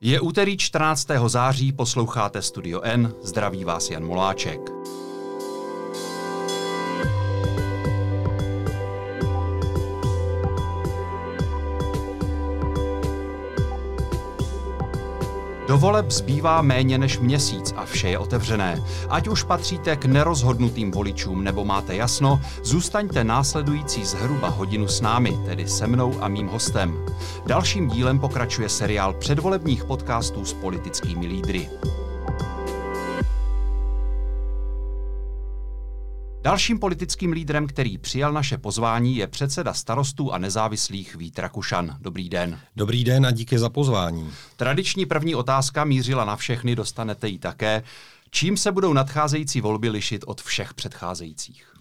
Je úterý 14. září, posloucháte Studio N, zdraví vás Jan Moláček. Do voleb zbývá méně než měsíc a vše je otevřené. Ať už patříte k nerozhodnutým voličům nebo máte jasno, zůstaňte následující zhruba hodinu s námi, tedy se mnou a mým hostem. Dalším dílem pokračuje seriál předvolebních podcastů s politickými lídry. Dalším politickým lídrem, který přijal naše pozvání, je předseda Starostů a nezávislých Vít Rakušan. Dobrý den. Dobrý den a díky za pozvání. Tradiční první otázka mířila na všechny, dostanete ji také. Čím se budou nadcházející volby lišit od všech předcházejících?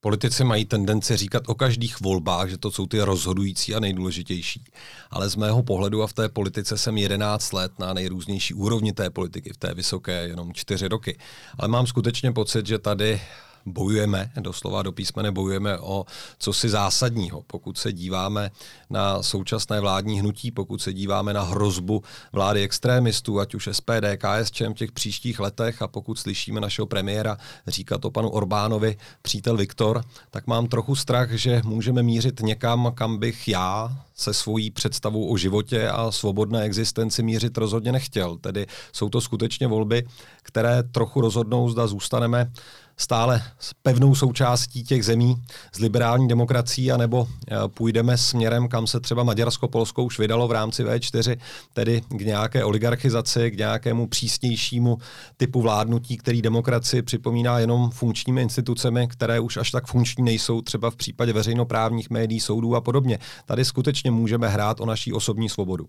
Politici mají tendenci říkat o každých volbách, že to jsou ty rozhodující a nejdůležitější. Ale z mého pohledu a v té politice jsem 11 let na nejrůznější úrovni té politiky, v té vysoké jenom 4 roky. Ale mám skutečně pocit, že tady bojujeme, doslova do písmene bojujeme o cosi zásadního. Pokud se díváme na současné vládní hnutí, pokud se díváme na hrozbu vlády extrémistů, ať už SPD, KSČM v těch příštích letech a pokud slyšíme našeho premiéra říkat o panu Orbánovi přítel Viktor, tak mám trochu strach, že můžeme mířit někam, kam bych já se svojí představou o životě a svobodné existenci mířit rozhodně nechtěl. Tedy jsou to skutečně volby, které trochu rozhodnou, zda zůstaneme stále s pevnou součástí těch zemí s liberální demokracií, anebo půjdeme směrem, kam se třeba Maďarsko-Polsko už vydalo v rámci V4, tedy k nějaké oligarchizaci, k nějakému přísnějšímu typu vládnutí, který demokracii připomíná jenom funkčními institucemi, které už až tak funkční nejsou, třeba v případě veřejnoprávních médií, soudů a podobně. Tady skutečně můžeme hrát o naší osobní svobodu.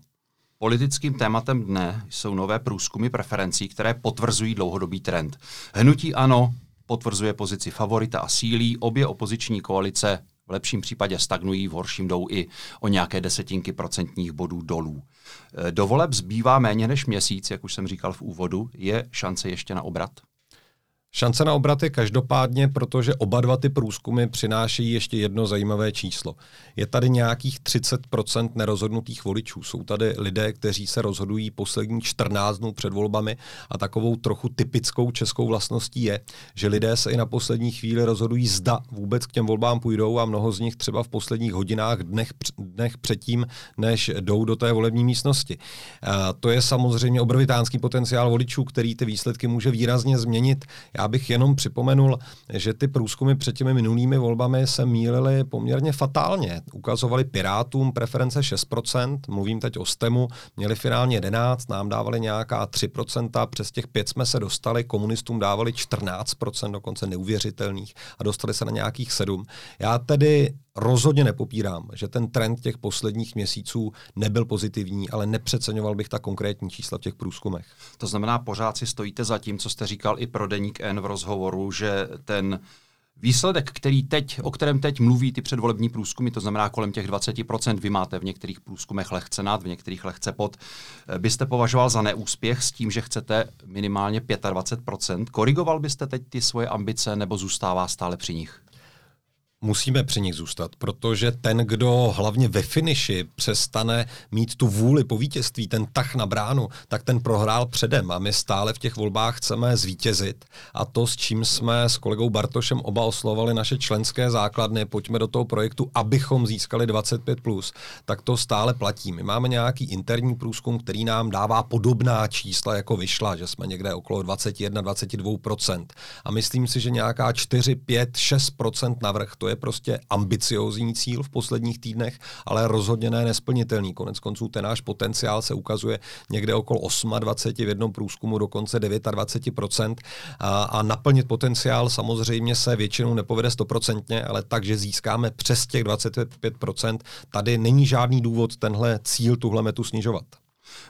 Politickým tématem dne jsou nové průzkumy preferencí, které potvrzují dlouhodobý trend. Hnutí ANO potvrzuje pozici favorita a sílí, obě opoziční koalice v lepším případě stagnují, v horším jdou i o nějaké desetinky procentních bodů dolů. Do voleb zbývá méně než měsíc, jak už jsem říkal v úvodu. Je šance ještě na obrat? Šance na obrat je každopádně, protože oba dva ty průzkumy přinášejí ještě jedno zajímavé číslo. Je tady nějakých 30% nerozhodnutých voličů. Jsou tady lidé, kteří se rozhodují poslední 14 dnů před volbami a takovou trochu typickou českou vlastností je, že lidé se i na poslední chvíli rozhodují, zda vůbec k těm volbám půjdou a mnoho z nich třeba v posledních hodinách, dnech předtím, než jdou do té volební místnosti. A to je samozřejmě obrovitánský potenciál voličů, který ty výsledky může výrazně změnit. Já bych jenom připomenul, že ty průzkumy před těmi minulými volbami se mýlily poměrně fatálně. Ukazovali Pirátům preference 6%, mluvím teď o STEMu, měli finálně 11%, nám dávali nějaká 3%, přes těch 5 jsme se dostali, komunistům dávali 14%, dokonce neuvěřitelných, a dostali se na nějakých 7%. Já tedy rozhodně nepopírám, že ten trend těch posledních měsíců nebyl pozitivní, ale nepřeceňoval bych ta konkrétní čísla v těch průzkumech. To znamená, pořád si stojíte za tím, co jste říkal i pro Deník N v rozhovoru, že ten výsledek, o kterém teď mluví ty předvolební průzkumy, to znamená kolem těch 20%, vy máte v některých průzkumech lehce nad, v některých lehce pod, byste považoval za neúspěch s tím, že chcete minimálně 25%. Korigoval byste teď ty svoje ambice nebo zůstává stále při nich? Musíme při nich zůstat, protože ten, kdo hlavně ve finiši přestane mít tu vůli po vítězství, ten tah na bránu, tak ten prohrál předem a my stále v těch volbách chceme zvítězit. A to, s čím jsme s kolegou Bartošem oba oslovali naše členské základny, pojďme do toho projektu, abychom získali 25+, tak to stále platí. My máme nějaký interní průzkum, který nám dává podobná čísla, jako vyšla, že jsme někde okolo 21-22%. A myslím si, že nějaká 4-5-6% navrch, to je prostě ambiciózní cíl v posledních týdnech, ale rozhodně ne nesplnitelný. Konec konců ten náš potenciál se ukazuje někde okolo 28, v jednom průzkumu dokonce 29%, a naplnit potenciál samozřejmě se většinou nepovede 100%, ale tak, že získáme přes těch 25%, tady není žádný důvod tenhle cíl, tuhle metu snižovat.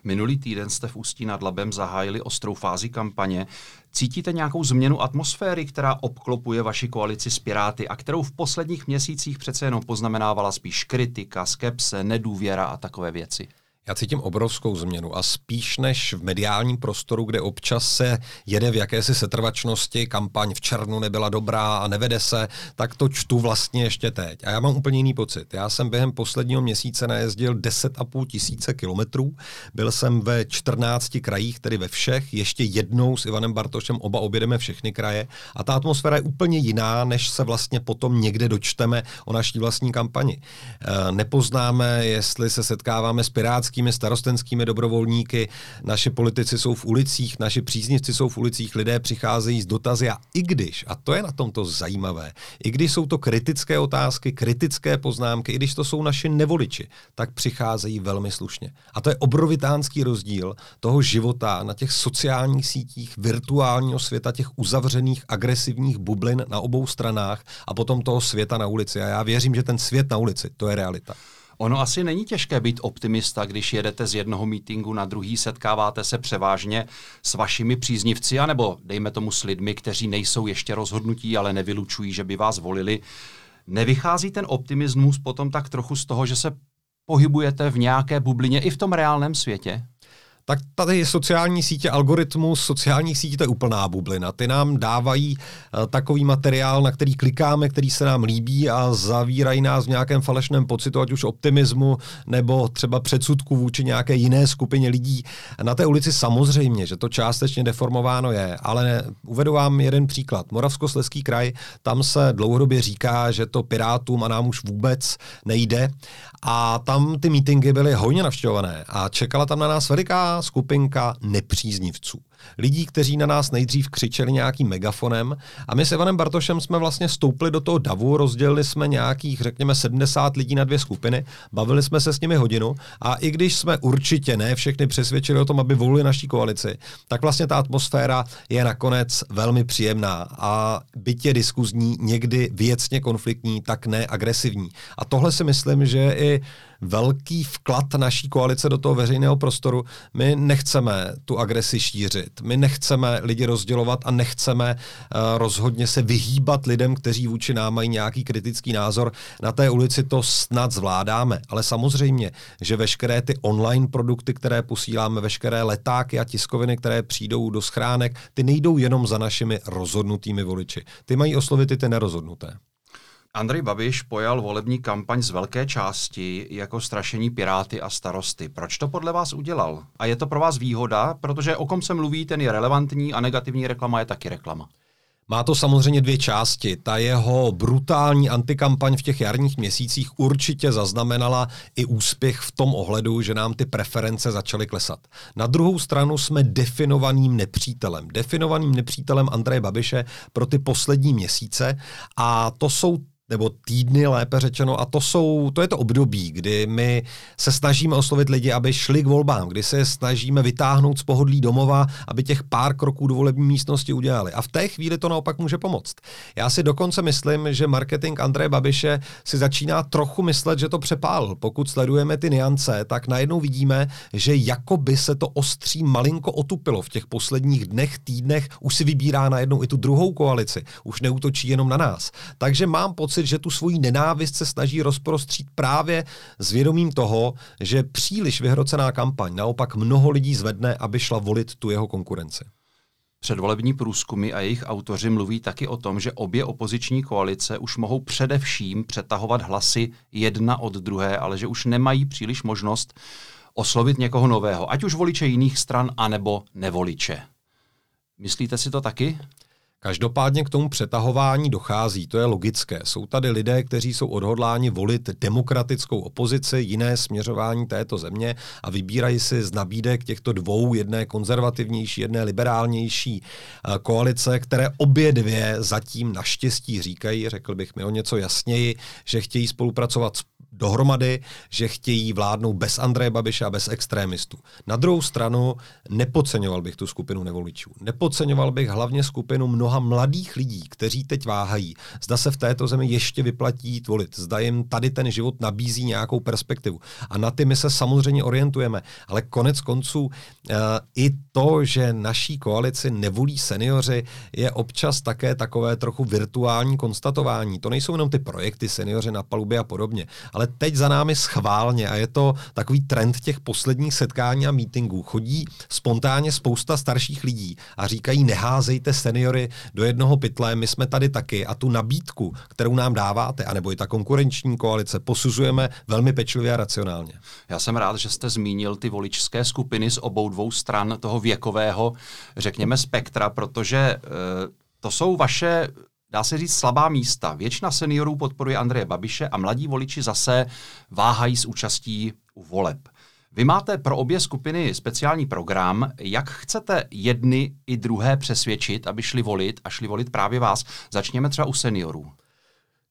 Minulý týden jste v Ústí nad Labem zahájili ostrou fázi kampaně. Cítíte nějakou změnu atmosféry, která obklopuje vaši koalici s Piráty a kterou v posledních měsících přece jenom poznamenávala spíš kritika, skepse, nedůvěra a takové věci? Já cítím obrovskou změnu a spíš než v mediálním prostoru, kde občas se jede v jakési setrvačnosti, kampaň v červnu nebyla dobrá a nevede se, tak to čtu vlastně ještě teď. A já mám úplně jiný pocit. Já jsem během posledního měsíce najezdil 10 500 kilometrů, byl jsem ve 14 krajích, tedy ve všech, ještě jednou s Ivanem Bartošem oba objedeme všechny kraje a ta atmosféra je úplně jiná, než se vlastně potom někde dočteme o naší vlastní kampani. Nepoznáme, jestli se setkáváme s pirátskými starostenskými dobrovolníky, naši politici jsou v ulicích, naši příznivci jsou v ulicích, lidé přicházejí z dotazy a i když, a to je na tomto zajímavé, i když jsou to kritické otázky, kritické poznámky, i když to jsou naši nevoliči, tak přicházejí velmi slušně. A to je obrovitánský rozdíl toho života na těch sociálních sítích, virtuálního světa, těch uzavřených, agresivních bublin na obou stranách a potom toho světa na ulici. A já věřím, že ten svět na ulici, to je realita. Ono asi není těžké být optimista, když jedete z jednoho mítinku na druhý, setkáváte se převážně s vašimi příznivci, anebo dejme tomu s lidmi, kteří nejsou ještě rozhodnutí, ale nevylučují, že by vás volili. Nevychází ten optimismus potom tak trochu z toho, že se pohybujete v nějaké bublině i v tom reálném světě? Tak tady je sociální sítě, algoritmus sociálních sítí, to je úplná bublina. Ty nám dávají takový materiál, na který klikáme, který se nám líbí a zavírají nás v nějakém falešném pocitu, ať už optimismu nebo třeba předsudku vůči nějaké jiné skupině lidí. Na té ulici samozřejmě, že to částečně deformováno je, ale uvedu vám jeden příklad. Moravskoslezský kraj, tam se dlouhodobě říká, že to Pirátům a nám už vůbec nejde a tam ty mítinky byly hojně navštěvované a čekala tam na nás veliká skupinka nepříznivců. Lidí, kteří na nás nejdřív křičeli nějakým megafonem a my s Ivanem Bartošem jsme vlastně stoupli do toho davu, rozdělili jsme nějakých, řekněme, 70 lidí na dvě skupiny, bavili jsme se s nimi hodinu a i když jsme určitě ne všechny přesvědčili o tom, aby volili naší koalici, tak vlastně ta atmosféra je nakonec velmi příjemná a byť je diskuzní, někdy věcně konfliktní, tak ne agresivní. A tohle si myslím, že i velký vklad naší koalice do toho veřejného prostoru. My nechceme tu agresi šířit, my nechceme lidi rozdělovat a nechceme rozhodně se vyhýbat lidem, kteří vůči nám mají nějaký kritický názor. Na té ulici to snad zvládáme, ale samozřejmě, že veškeré ty online produkty, které posíláme, veškeré letáky a tiskoviny, které přijdou do schránek, ty nejdou jenom za našimi rozhodnutými voliči. Ty mají oslovit i ty nerozhodnuté. Andrej Babiš pojal volební kampaň z velké části jako strašení Piráty a starosty. Proč to podle vás udělal? A je to pro vás výhoda? Protože o kom se mluví, ten je relevantní a negativní reklama je taky reklama. Má to samozřejmě dvě části. Ta jeho brutální antikampaň v těch jarních měsících určitě zaznamenala i úspěch v tom ohledu, že nám ty preference začaly klesat. Na druhou stranu jsme definovaným nepřítelem. Definovaným nepřítelem Andreje Babiše pro ty poslední měsíce a to jsou nebo týdny, lépe řečeno, a to je to období, kdy my se snažíme oslovit lidi, aby šli k volbám, kdy se snažíme vytáhnout z pohodlí domova, aby těch pár kroků do volební místnosti udělali. A v té chvíli to naopak může pomoct. Já si dokonce myslím, že marketing Andreje Babiše si začíná trochu myslet, že to přepálil. Pokud sledujeme ty nuance, tak najednou vidíme, že jakoby se to ostří malinko otupilo v těch posledních dnech, týdnech, už si vybírá najednou i tu druhou koalici, už neútočí jenom na nás. Takže mám pocit, že tu svoji nenávist se snaží rozprostřít právě s vědomím toho, že příliš vyhrocená kampaň naopak mnoho lidí zvedne, aby šla volit tu jeho konkurenci. Předvolební průzkumy a jejich autoři mluví taky o tom, že obě opoziční koalice už mohou především přetahovat hlasy jedna od druhé, ale že už nemají příliš možnost oslovit někoho nového, ať už voliče jiných stran, anebo nevoliče. Myslíte si to taky? Každopádně k tomu přetahování dochází, to je logické. Jsou tady lidé, kteří jsou odhodláni volit demokratickou opozici, jiné směřování této země a vybírají si z nabídek těchto dvou, jedné konzervativnější, jedné liberálnější koalice, které obě dvě zatím naštěstí říkají, řekl bych mi o něco jasněji, že chtějí spolupracovat dohromady, že chtějí vládnout bez Andreje Babiše a bez extrémistů. Na druhou stranu nepodceňoval bych tu skupinu nevoličů. Nepodceňoval bych hlavně skupinu mnoha mladých lidí, kteří teď váhají. Zda se v této zemi ještě vyplatí jít volit. Zda jim tady ten život nabízí nějakou perspektivu. A na ty my se samozřejmě orientujeme. Ale konec konců i to, že naší koalici nevolí seniori, je občas také takové trochu virtuální konstatování. To nejsou jenom ty projekty seniori na palubě a podobně. ale teď za námi schválně, a je to takový trend těch posledních setkání a mítinků, chodí spontánně spousta starších lidí a říkají, neházejte seniory do jednoho pytle, my jsme tady taky a tu nabídku, kterou nám dáváte, anebo i ta konkurenční koalice, posuzujeme velmi pečlivě a racionálně. Já jsem rád, že jste zmínil ty voličské skupiny z obou dvou stran toho věkového, řekněme, spektra, protože to jsou vaše, dá se říct, slabá místa. Většina seniorů podporuje Andreje Babiše a mladí voliči zase váhají s účastí u voleb. Vy máte pro obě skupiny speciální program. Jak chcete jedny i druhé přesvědčit, aby šli volit a šli volit právě vás? Začněme třeba u seniorů.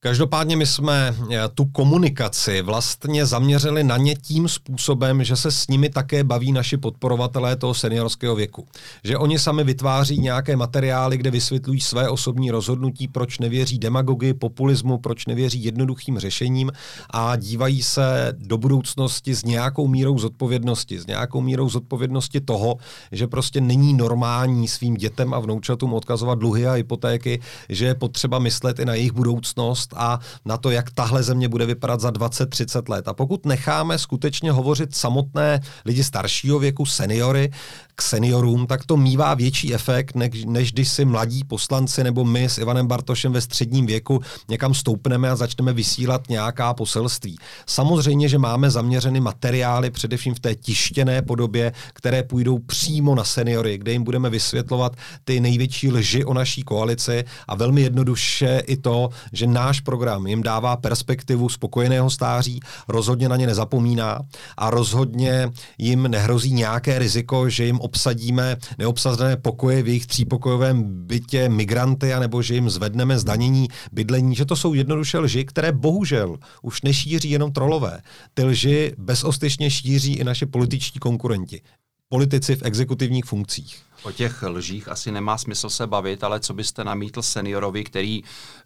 Každopádně my jsme tu komunikaci vlastně zaměřili na ně tím způsobem, že se s nimi také baví naši podporovatelé toho seniorského věku. Že oni sami vytváří nějaké materiály, kde vysvětlují své osobní rozhodnutí, proč nevěří demagogii, populismu, proč nevěří jednoduchým řešením a dívají se do budoucnosti s nějakou mírou zodpovědnosti. S nějakou mírou zodpovědnosti toho, že prostě není normální svým dětem a vnoučatům odkazovat dluhy a hypotéky, že je potřeba myslet i na jejich budoucnost a na to, jak tahle země bude vypadat za 20-30 let. A pokud necháme skutečně hovořit samotné lidi staršího věku, seniory, k seniorům, tak to mívá větší efekt, než když si mladí poslanci nebo my s Ivanem Bartošem ve středním věku někam stoupneme a začneme vysílat nějaká poselství. Samozřejmě, že máme zaměřeny materiály především v té tištěné podobě, které půjdou přímo na seniory, kde jim budeme vysvětlovat ty největší lži o naší koalici a velmi jednoduše i to, že náš program jim dává perspektivu spokojeného stáří, rozhodně na ně nezapomíná a rozhodně jim nehrozí nějaké riziko, že jim obsadíme neobsazené pokoje v jejich třípokojovém bytě migranty, anebo že jim zvedneme zdanění bydlení, že to jsou jednoduše lži, které bohužel už nešíří jenom trolové. Ty lži bezostyšně šíří i naše političtí konkurenti, politici v exekutivních funkcích. O těch lžích asi nemá smysl se bavit, ale co byste namítl seniorovi, který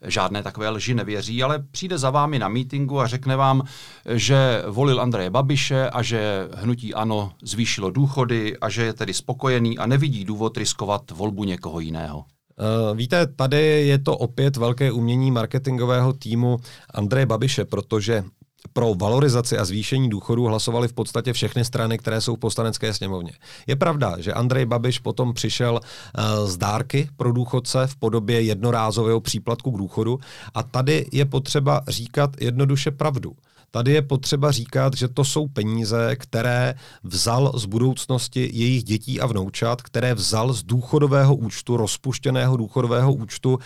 žádné takové lži nevěří, ale přijde za vámi na mítinku a řekne vám, že volil Andreje Babiše a že hnutí ANO zvýšilo důchody a že je tedy spokojený a nevidí důvod riskovat volbu někoho jiného? Víte, tady je to opět velké umění marketingového týmu Andreje Babiše, protože pro valorizaci a zvýšení důchodů hlasovali v podstatě všechny strany, které jsou v poslanecké sněmovně. Je pravda, že Andrej Babiš potom přišel z dárky pro důchodce v podobě jednorázového příplatku k důchodu a tady je potřeba říkat jednoduše pravdu. Tady je potřeba říkat, že to jsou peníze, které vzal z budoucnosti jejich dětí a vnoučat, které vzal z důchodového účtu, rozpuštěného důchodového účtu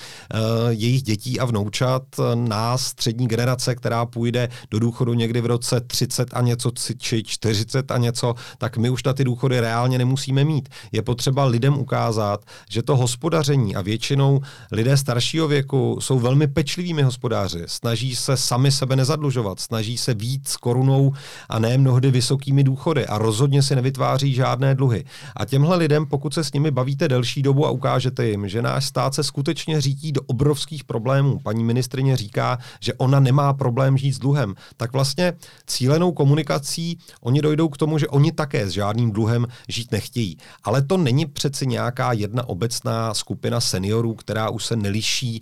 jejich dětí a vnoučat na střední generace, která půjde do důchodu někdy v roce 30 a něco, či 40 a něco, tak my už na ty důchody reálně nemusíme mít. Je potřeba lidem ukázat, že to hospodaření a většinou lidé staršího věku jsou velmi pečlivými hospodáři, snaží se sami sebe nezadlužovat, snaží se víc korunou a ne mnohdy vysokými důchody a rozhodně si nevytváří žádné dluhy. A těmhle lidem, pokud se s nimi bavíte delší dobu a ukážete jim, že náš stát se skutečně řítí do obrovských problémů, paní ministryně říká, že ona nemá problém žít s dluhem, tak vlastně cílenou komunikací oni dojdou k tomu, že oni také s žádným dluhem žít nechtějí. Ale to není přeci nějaká jedna obecná skupina seniorů, která už se neliší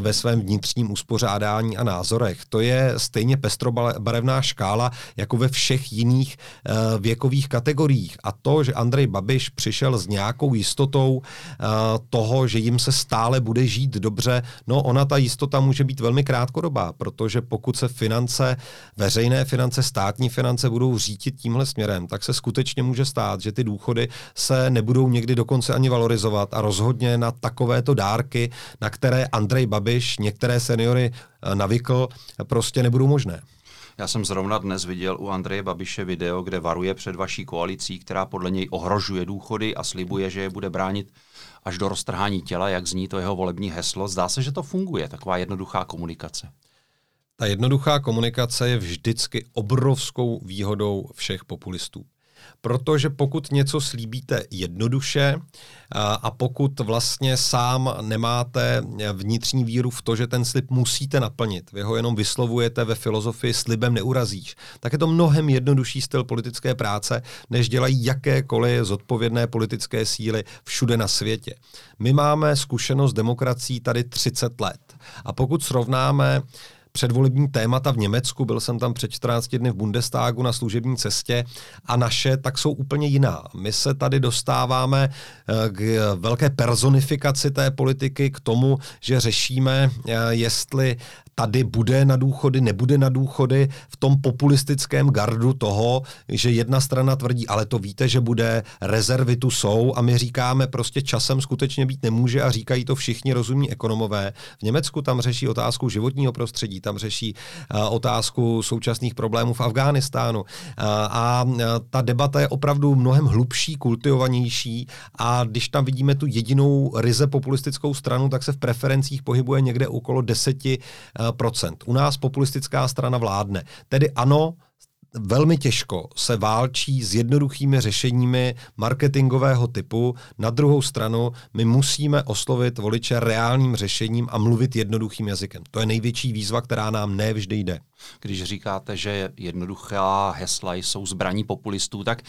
ve svém vnitřním uspořádání a názorech. To je stejně pestrobarevná škála jako ve všech jiných věkových kategoriích. A to, že Andrej Babiš přišel s nějakou jistotou toho, že jim se stále bude žít dobře, no ona ta jistota může být velmi krátkodobá, protože pokud se finance, veřejné finance, státní finance budou řídit tímhle směrem, tak se skutečně může stát, že ty důchody se nebudou někdy dokonce ani valorizovat a rozhodně na takovéto dárky, na které Andrej Babiš některé seniory navykl, prostě nebudou možné. Já jsem zrovna dnes viděl u Andreje Babiše video, kde varuje před vaší koalicí, která podle něj ohrožuje důchody a slibuje, že je bude bránit až do roztrhání těla, jak zní to jeho volební heslo. Zdá se, že to funguje, taková jednoduchá komunikace. Ta jednoduchá komunikace je vždycky obrovskou výhodou všech populistů. Protože pokud něco slíbíte jednoduše a pokud vlastně sám nemáte vnitřní víru v to, že ten slib musíte naplnit, vy ho jenom vyslovujete ve filozofii slibem neurazíš, tak je to mnohem jednodušší styl politické práce, než dělají jakékoliv zodpovědné politické síly všude na světě. My máme zkušenost s demokracií tady 30 let a pokud srovnáme předvolební témata v Německu, byl jsem tam před 14 dny v Bundestagu na služební cestě a naše tak jsou úplně jiná. My se tady dostáváme k velké personifikaci té politiky, k tomu, že řešíme, jestli tady bude na důchody, nebude na důchody, v tom populistickém gardu toho, že jedna strana tvrdí, ale to víte, že bude, rezervy tu jsou a my říkáme, prostě časem skutečně být nemůže a říkají to všichni rozumní ekonomové. V Německu tam řeší otázku životního prostředí, tam řeší otázku současných problémů v Afghánistánu a ta debata je opravdu mnohem hlubší, kultivovanější a když tam vidíme tu jedinou ryze populistickou stranu, tak se v preferencích pohybuje někde okolo 10%. U nás populistická strana vládne. Tedy ano, velmi těžko se válčí s jednoduchými řešeními marketingového typu. Na druhou stranu, my musíme oslovit voliče reálným řešením a mluvit jednoduchým jazykem. To je největší výzva, která nám ne vždy jde. Když říkáte, že jednoduchá hesla jsou zbraní populistů, tak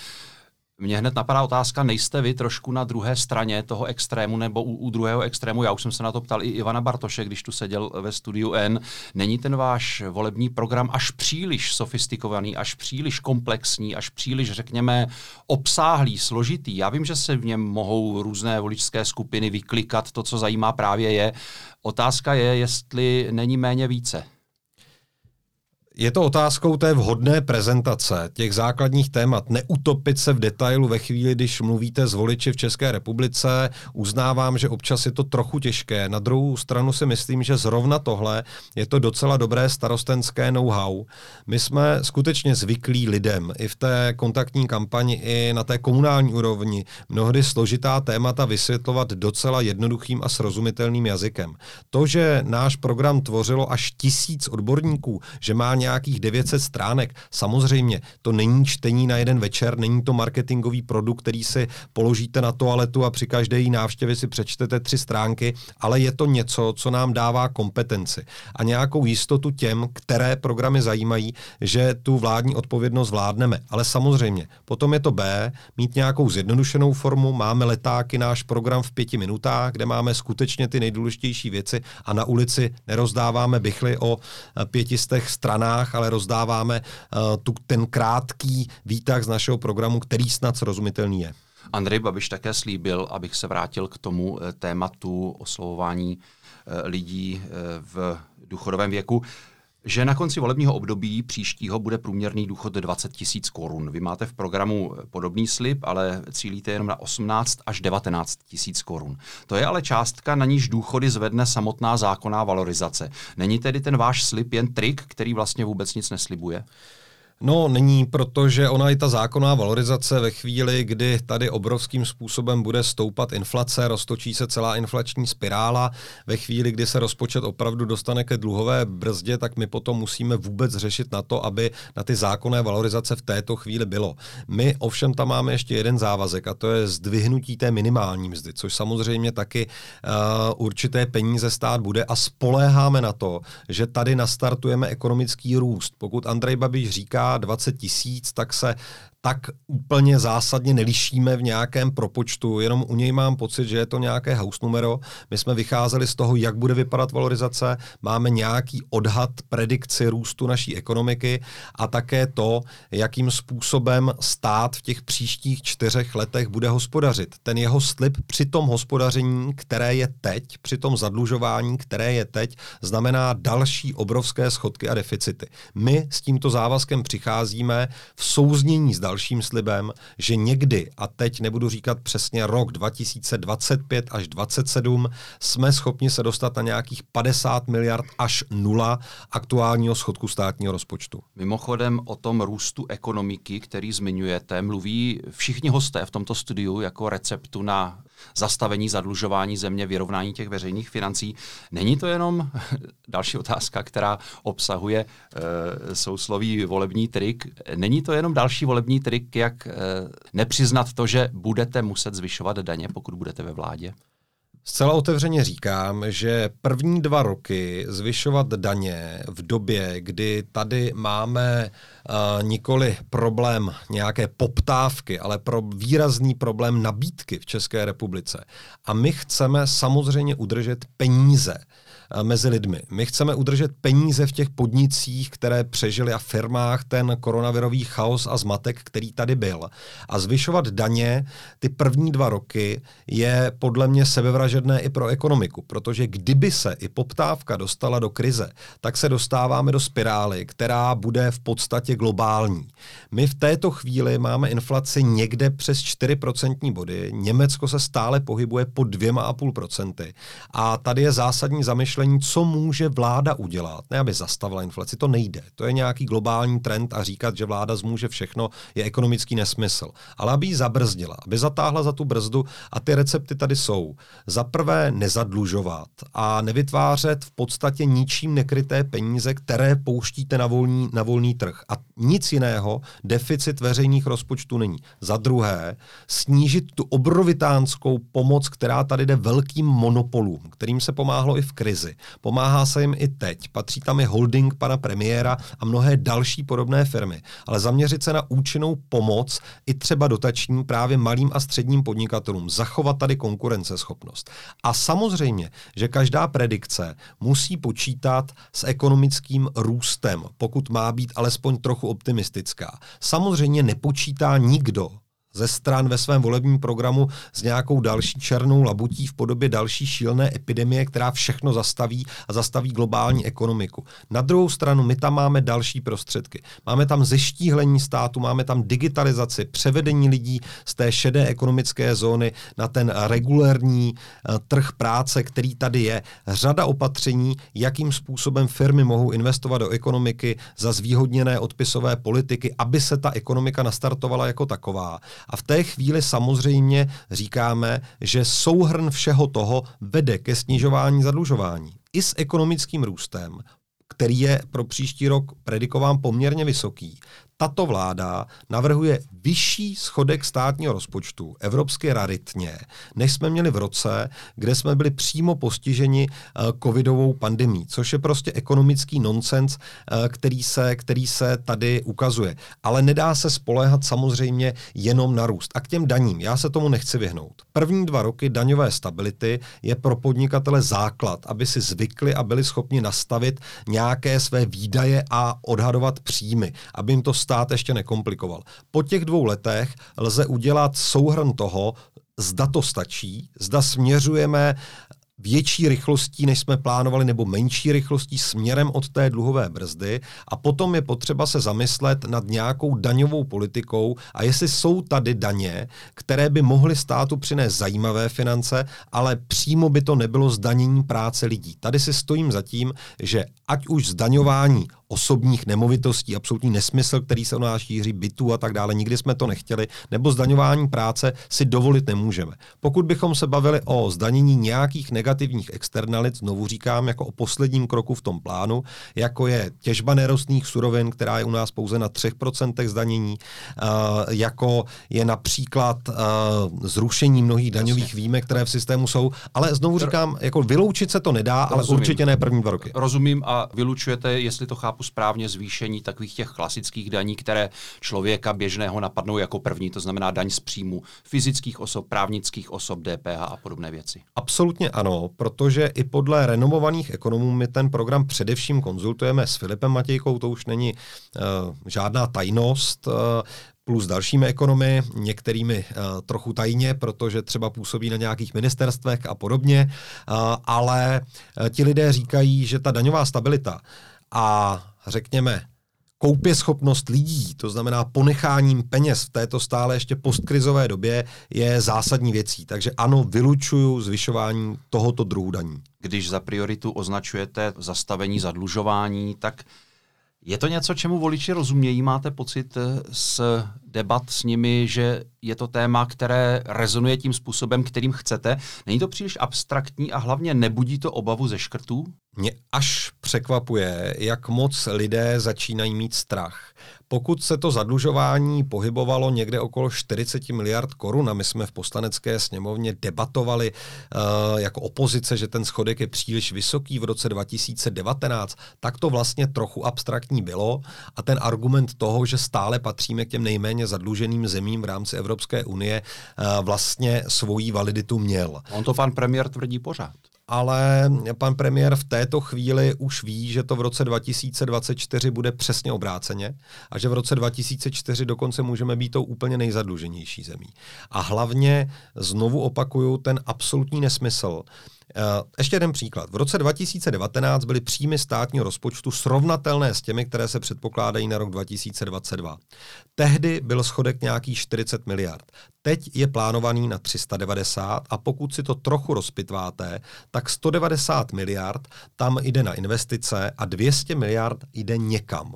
mně hned napadá otázka, nejste vy trošku na druhé straně toho extrému nebo u druhého extrému? Já už jsem se na to ptal i Ivana Bartoše, když tu seděl ve studiu N. Není ten váš volební program až příliš sofistikovaný, až příliš komplexní, až příliš, řekněme, obsáhlý, složitý? Já vím, že se v něm mohou různé voličské skupiny vyklikat, to, co zajímá právě je. Otázka je, jestli není méně více. Je to otázkou té vhodné prezentace těch základních témat. Neutopit se v detailu ve chvíli, když mluvíte s voliči v České republice. Uznávám, že občas je to trochu těžké. Na druhou stranu si myslím, že zrovna tohle je to docela dobré starostenské know-how. My jsme skutečně zvyklí lidem i v té kontaktní kampani, i na té komunální úrovni mnohdy složitá témata vysvětlovat docela jednoduchým a srozumitelným jazykem. To, že náš program tvořilo až 1000 odborníků, že má nějakých 900 stránek. Samozřejmě, to není čtení na jeden večer, není to marketingový produkt, který si položíte na toaletu a při každé její návštěvě si přečtete 3 stránky, ale je to něco, co nám dává kompetenci a nějakou jistotu těm, které programy zajímají, že tu vládní odpovědnost vládneme. Ale samozřejmě, potom je to B, mít nějakou zjednodušenou formu, máme letáky, náš program v 5 minutách, kde máme skutečně ty nejdůležitější věci a na ulici nerozdáváme bichly o 500 stranách, ale rozdáváme ten krátký výtah z našeho programu, který snad srozumitelný je. Andrej Babiš také slíbil, abych se vrátil k tomu tématu oslovování lidí v důchodovém věku, že na konci volebního období příštího bude průměrný důchod 20 000 korun. Vy máte v programu podobný slib, ale cílíte jenom na 18 až 19 tisíc korun. To je ale částka, na níž důchody zvedne samotná zákonná valorizace. Není tedy ten váš slib jen trik, který vlastně vůbec nic neslibuje? No, není, protože ona i ta zákonná valorizace ve chvíli, kdy tady obrovským způsobem bude stoupat inflace, roztočí se celá inflační spirála, ve chvíli, kdy se rozpočet opravdu dostane ke dluhové brzdě, tak my potom musíme vůbec řešit na to, aby na ty zákonné valorizace v této chvíli bylo. My ovšem tam máme ještě jeden závazek a to je zdvihnutí té minimální mzdy, což samozřejmě taky určité peníze stát bude a spoléháme na to, že tady nastartujeme ekonomický růst. Pokud Andrej Babiš říká 20 000, tak se tak úplně zásadně nelišíme v nějakém propočtu, jenom u něj mám pocit, že je to nějaké hausnumero. My jsme vycházeli z toho, jak bude vypadat valorizace, máme nějaký odhad, predikci růstu naší ekonomiky a také to, jakým způsobem stát v těch příštích 4 letech bude hospodařit. Ten jeho slib při tom hospodaření, které je teď, při tom zadlužování, které je teď, znamená další obrovské schodky a deficity. My s tímto závazkem přicházíme v souznění s dalším slibem, že někdy, a teď nebudu říkat přesně rok 2025 až 2027, jsme schopni se dostat na nějakých 50 miliard až 0 aktuálního schodku státního rozpočtu. Mimochodem o tom růstu ekonomiky, který zmiňujete, mluví všichni hosté v tomto studiu jako receptu na zastavení zadlužování země, vyrovnání těch veřejných financí. Není to jenom další otázka, která obsahuje sousloví volební trik. Není to jenom další volební trik, jak nepřiznat to, že budete muset zvyšovat daně, pokud budete ve vládě? Zcela otevřeně říkám, že první 2 roky zvyšovat daně v době, kdy tady máme nikoli problém nějaké poptávky, ale výrazný problém nabídky v České republice. A my chceme samozřejmě udržet peníze mezi lidmi. My chceme udržet peníze v těch podnicích, které přežily, a firmách ten koronavirový chaos a zmatek, který tady byl. A zvyšovat daně ty první 2 roky je podle mě sebevražedné i pro ekonomiku, protože kdyby se i poptávka dostala do krize, tak se dostáváme do spirály, která bude v podstatě globální. My v této chvíli máme inflaci někde přes 4% body, Německo se stále pohybuje pod 2,5%. A tady je zásadní zamyšlení, co může vláda udělat. Ne, aby zastavila inflaci, to nejde. To je nějaký globální trend a říkat, že vláda zmůže všechno, je ekonomický nesmysl. Ale aby ji zabrzdila, aby zatáhla za tu brzdu, a ty recepty tady jsou. Za prvé nezadlužovat a nevytvářet v podstatě ničím nekryté peníze, které pouštíte na volný trh. A nic jiného deficit veřejných rozpočtů není. Za druhé snížit tu obrovitánskou pomoc, která tady jde velkým monopolům, kterým se pomáhlo i v krizi. Pomáhá se jim i teď. Patří tam i holding pana premiéra a mnohé další podobné firmy. Ale zaměřit se na účinnou pomoc, i třeba dotační, právě malým a středním podnikatelům. Zachovat tady konkurenceschopnost. A samozřejmě, že každá predikce musí počítat s ekonomickým růstem, pokud má být alespoň trochu optimistická. Samozřejmě nepočítá nikdo ze stran ve svém volebním programu s nějakou další černou labutí v podobě další šílené epidemie, která všechno zastaví a zastaví globální ekonomiku. Na druhou stranu my tam máme další prostředky. Máme tam zeštíhlení státu, máme tam digitalizaci, převedení lidí z té šedé ekonomické zóny na ten regulérní trh práce, který tady je. Řada opatření, jakým způsobem firmy mohou investovat do ekonomiky za zvýhodněné odpisové politiky, aby se ta ekonomika nastartovala jako taková. A v té chvíli samozřejmě říkáme, že souhrn všeho toho vede ke snižování zadlužování. I s ekonomickým růstem, který je pro příští rok predikován poměrně vysoký, tato vláda navrhuje vyšší schodek státního rozpočtu, evropsky raritně, než jsme měli v roce, kde jsme byli přímo postiženi covidovou pandemí, což je prostě ekonomický nonsens, který se tady ukazuje. Ale nedá se spoléhat samozřejmě jenom na růst. A k těm daním, já se tomu nechci vyhnout. První 2 roky daňové stability je pro podnikatele základ, aby si zvykli a byli schopni nastavit nějaké své výdaje a odhadovat příjmy, aby jim to stát ještě nekomplikoval. Po těch 2 letech lze udělat souhrn toho, zda to stačí, zda směřujeme větší rychlostí, než jsme plánovali, nebo menší rychlostí směrem od té dluhové brzdy, a potom je potřeba se zamyslet nad nějakou daňovou politikou a jestli jsou tady daně, které by mohly státu přinést zajímavé finance, ale přímo by to nebylo zdanění práce lidí. Tady si stojím za tím, že ať už zdaňování osobních nemovitostí, absolutní nesmysl, který se u nás šíří, bytů a tak dále, nikdy jsme to nechtěli, nebo zdaňování práce si dovolit nemůžeme. Pokud bychom se bavili o zdanění nějakých negativních externalit, znovu říkám, jako o posledním kroku v tom plánu, jako je těžba nerostných surovin, která je u nás pouze na 3% zdanění, jako je například zrušení mnohých daňových výjimek, které v systému jsou, ale znovu říkám, jako vyloučit se to nedá, ale rozumím. Určitě ne první 2 roky. Rozumím, a vylučujete, jestli to chápu správně, zvýšení takových těch klasických daní, které člověka běžného napadnou jako první, to znamená daň z příjmu fyzických osob, právnických osob, DPH a podobné věci. Absolutně ano, protože i podle renomovaných ekonomů my ten program především konzultujeme s Filipem Matějkou, to už není žádná tajnost, plus dalšími ekonomy, některými trochu tajně, protože třeba působí na nějakých ministerstvech a podobně, ale ti lidé říkají, že ta daňová stabilita a řekněme koupěschopnost lidí, to znamená ponecháním peněz v této stále ještě postkrizové době, je zásadní věcí. Takže ano, vylučuju zvyšování tohoto druhu daní. Když za prioritu označujete zastavení zadlužování, tak je to něco, čemu voliči rozumějí? Máte pocit z debat s nimi, že je to téma, které rezonuje tím způsobem, kterým chcete? Není to příliš abstraktní a hlavně nebudí to obavu ze škrtů? Mě až překvapuje, jak moc lidé začínají mít strach. Pokud se to zadlužování pohybovalo někde okolo 40 miliard korun, a my jsme v poslanecké sněmovně debatovali jako opozice, že ten schodek je příliš vysoký v roce 2019, tak to vlastně trochu abstraktní bylo, a ten argument toho, že stále patříme k těm nejméně zadluženým zemím v rámci Evropské unie, vlastně svoji validitu měl. On to pan premiér tvrdí pořád. ale pan premiér v této chvíli už ví, že to v roce 2024 bude přesně obráceně a že v roce 2004 dokonce můžeme být tou úplně nejzadluženější zemí. A hlavně, znovu opakuju, ten absolutní nesmysl. Ještě jeden příklad. V roce 2019 byly příjmy státního rozpočtu srovnatelné s těmi, které se předpokládají na rok 2022. Tehdy byl schodek nějakých 40 miliard. Teď je plánovaný na 390 a pokud si to trochu rozpitváte, tak 190 miliard tam jde na investice a 200 miliard jde někam.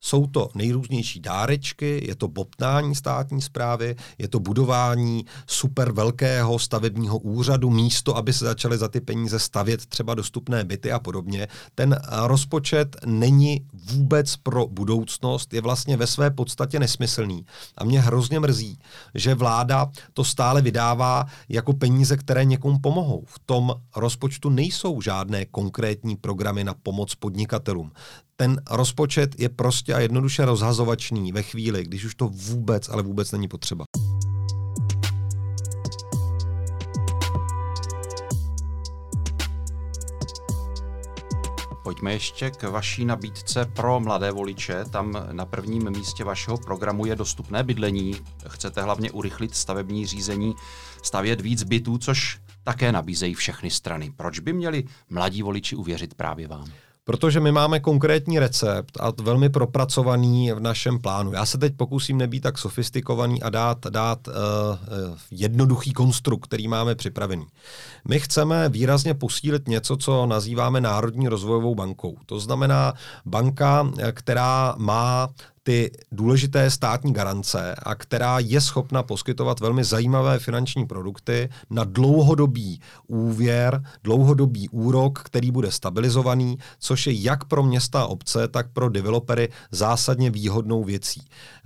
Jsou to nejrůznější dárečky, je to bobtnání státní správy, je to budování super velkého stavebního úřadu, místo, aby se začaly za ty peníze stavět třeba dostupné byty a podobně. Ten rozpočet není vůbec pro budoucnost, je vlastně ve své podstatě nesmyslný. A mě hrozně mrzí, že vláda to stále vydává jako peníze, které někomu pomohou. V tom rozpočtu nejsou žádné konkrétní programy na pomoc podnikatelům. Ten rozpočet je prostě a jednoduše rozhazovačný ve chvíli, když už to vůbec, ale vůbec není potřeba. Pojďme ještě k vaší nabídce pro mladé voliče. Tam na prvním místě vašeho programu je dostupné bydlení. Chcete hlavně urychlit stavební řízení, stavět víc bytů, což také nabízejí všechny strany. Proč by měli mladí voliči uvěřit právě vám? Protože my máme konkrétní recept a velmi propracovaný v našem plánu. Já se teď pokusím nebýt tak sofistikovaný a dát jednoduchý konstrukt, který máme připravený. My chceme výrazně posílit něco, co nazýváme Národní rozvojovou bankou. To znamená banka, která má ty důležité státní garance a která je schopna poskytovat velmi zajímavé finanční produkty na dlouhodobý úvěr, dlouhodobý úrok, který bude stabilizovaný, což je jak pro města a obce, tak pro developery zásadně výhodnou věcí.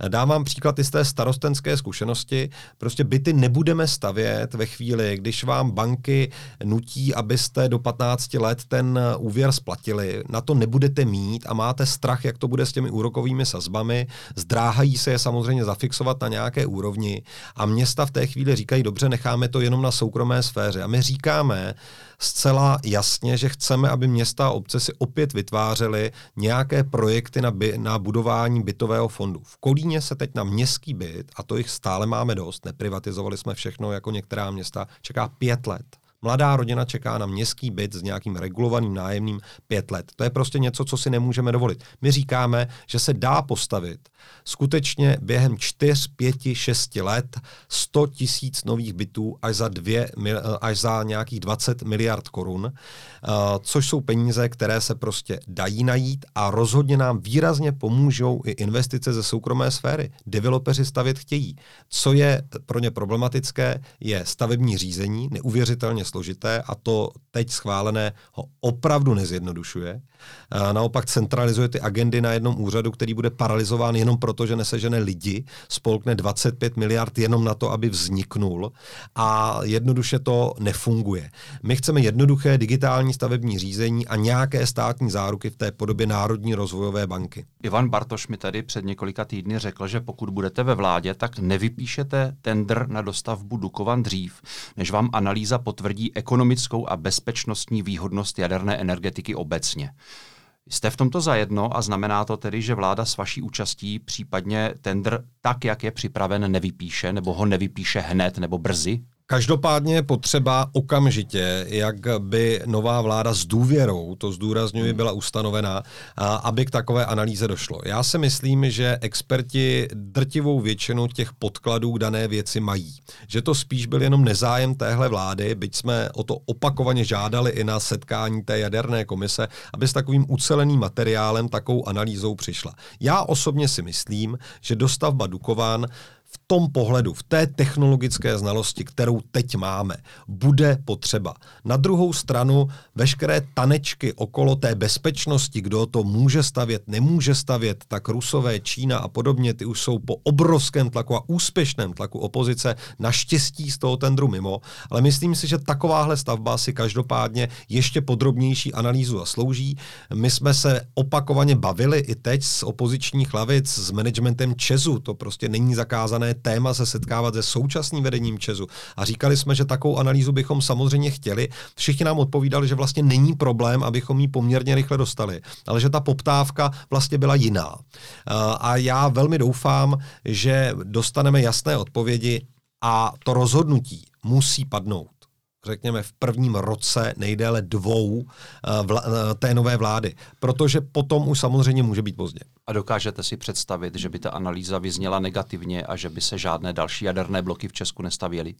Dám vám příklad i z té starostenské zkušenosti. Prostě byty nebudeme stavět ve chvíli, když vám banky nutí, abyste do 15 let ten úvěr splatili. Na to nebudete mít a máte strach, jak to bude s těmi úrokovými sazbami. Zdráhají se je samozřejmě zafixovat na nějaké úrovni a města v té chvíli říkají, dobře, necháme to jenom na soukromé sféře. A my říkáme zcela jasně, že chceme, aby města a obce si opět vytvářely nějaké projekty na budování bytového fondu. V Kolíně se teď na městský byt, a to jich stále máme dost, neprivatizovali jsme všechno jako některá města, čeká 5 let. Mladá rodina čeká na městský byt s nějakým regulovaným nájemným 5 let. To je prostě něco, co si nemůžeme dovolit. My říkáme, že se dá postavit skutečně během 4, 5, 6 let 100 000 nových bytů až za nějakých 20 miliard korun, což jsou peníze, které se prostě dají najít a rozhodně nám výrazně pomůžou i investice ze soukromé sféry. Developeři stavět chtějí. Co je pro ně problematické, je stavební řízení, neuvěřitelně složité a to teď schválené ho opravdu nezjednodušuje. Naopak centralizuje ty agendy na jednom úřadu, který bude paralyzován jenom proto, že nesežene lidi, spolkne 25 miliard jenom na to, aby vzniknul a jednoduše to nefunguje. My chceme jednoduché digitální stavební řízení a nějaké státní záruky v té podobě Národní rozvojové banky. Ivan Bartoš mi tady před několika týdny řekl, že pokud budete ve vládě, tak nevypíšete tendr na dostavbu Dukovan dřív, než vám analýza potvrdí ekonomickou a bezpečnostní výhodnost jaderné energetiky obecně. Jste v tomto zajedno a znamená to tedy, že vláda s vaší účastí případně tendr tak, jak je připraven, nevypíše, nebo ho nevypíše hned nebo brzy? Každopádně je potřeba okamžitě, jak by nová vláda s důvěrou, to zdůrazňuji, byla ustanovena, aby k takové analýze došlo. Já si myslím, že experti drtivou většinu těch podkladů k dané věci mají. Že to spíš byl jenom nezájem téhle vlády, byť jsme o to opakovaně žádali i na setkání té jaderné komise, aby s takovým uceleným materiálem, takovou analýzou přišla. Já osobně si myslím, že dostavba Dukovan v tom pohledu, v té technologické znalosti, kterou teď máme, bude potřeba. Na druhou stranu veškeré tanečky okolo té bezpečnosti, kdo to může stavět, nemůže stavět, tak Rusové, Čína a podobně, ty už jsou po obrovském tlaku a úspěšném tlaku opozice naštěstí z toho tendru mimo, ale myslím si, že takováhle stavba si každopádně ještě podrobnější analýzu zaslouží. My jsme se opakovaně bavili i teď z opozičních lavic s managementem ČEZu, to prostě není zakázané dané téma se setkávat se současným vedením ČEZu. A říkali jsme, že takovou analýzu bychom samozřejmě chtěli. Všichni nám odpovídali, že vlastně není problém, abychom ji poměrně rychle dostali, ale že ta poptávka vlastně byla jiná. A já velmi doufám, že dostaneme jasné odpovědi a to rozhodnutí musí padnout, řekněme, v prvním roce, nejdéle dvou té nové vlády. Protože potom už samozřejmě může být pozdě. A dokážete si představit, že by ta analýza vyzněla negativně a že by se žádné další jaderné bloky v Česku nestavěly?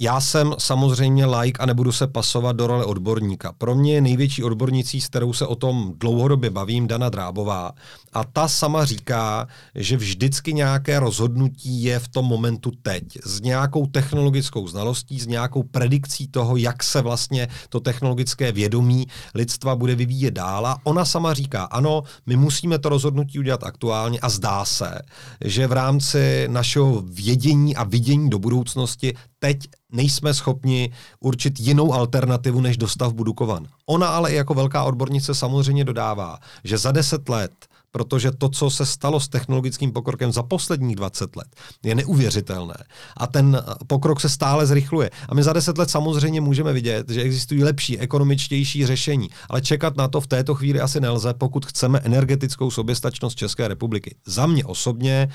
Já jsem samozřejmě laik a nebudu se pasovat do role odborníka. Pro mě je největší odbornicí, s kterou se o tom dlouhodobě bavím, Dana Drábová. A ta sama říká, že vždycky nějaké rozhodnutí je v tom momentu teď. S nějakou technologickou znalostí, s nějakou predikcí toho, jak se vlastně to technologické vědomí lidstva bude vyvíjet dál. A ona sama říká, ano, my musíme to rozhodnutí udělat aktuálně a zdá se, že v rámci našeho vědění a vidění do budoucnosti teď nejsme schopni určit jinou alternativu než dostavbu Dukovan. Ona ale i jako velká odbornice samozřejmě dodává, že za 10 let, protože to, co se stalo s technologickým pokrokem za posledních 20 let, je neuvěřitelné. A ten pokrok se stále zrychluje. A my za 10 let samozřejmě můžeme vidět, že existují lepší, ekonomičtější řešení. Ale čekat na to v této chvíli asi nelze, pokud chceme energetickou soběstačnost České republiky. Za mě osobně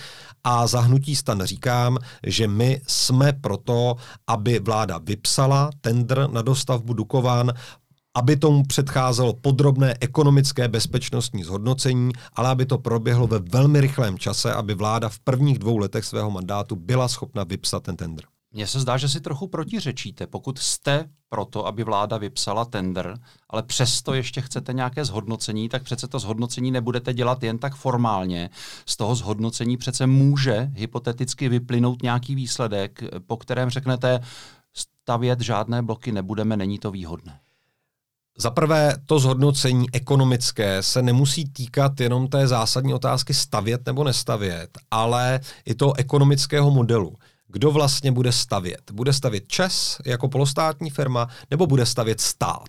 a za hnutí STAN říkám, že my jsme proto, aby vláda vypsala tendr na dostavbu Dukovan, aby tomu předcházelo podrobné ekonomické bezpečnostní zhodnocení, ale aby to proběhlo ve velmi rychlém čase, aby vláda v prvních 2 letech svého mandátu byla schopna vypsat ten tendr. Mně se zdá, že si trochu protiřečíte, pokud jste proto, aby vláda vypsala tendr, ale přesto ještě chcete nějaké zhodnocení, tak přece to zhodnocení nebudete dělat jen tak formálně. Z toho zhodnocení přece může hypoteticky vyplynout nějaký výsledek, po kterém řeknete, stavět žádné bloky nebudeme, není to výhodné. Za prvé, to zhodnocení ekonomické se nemusí týkat jenom té zásadní otázky stavět nebo nestavět, ale i toho ekonomického modelu. Kdo vlastně bude stavět? Bude stavět ČEZ jako polostátní firma, nebo bude stavět stát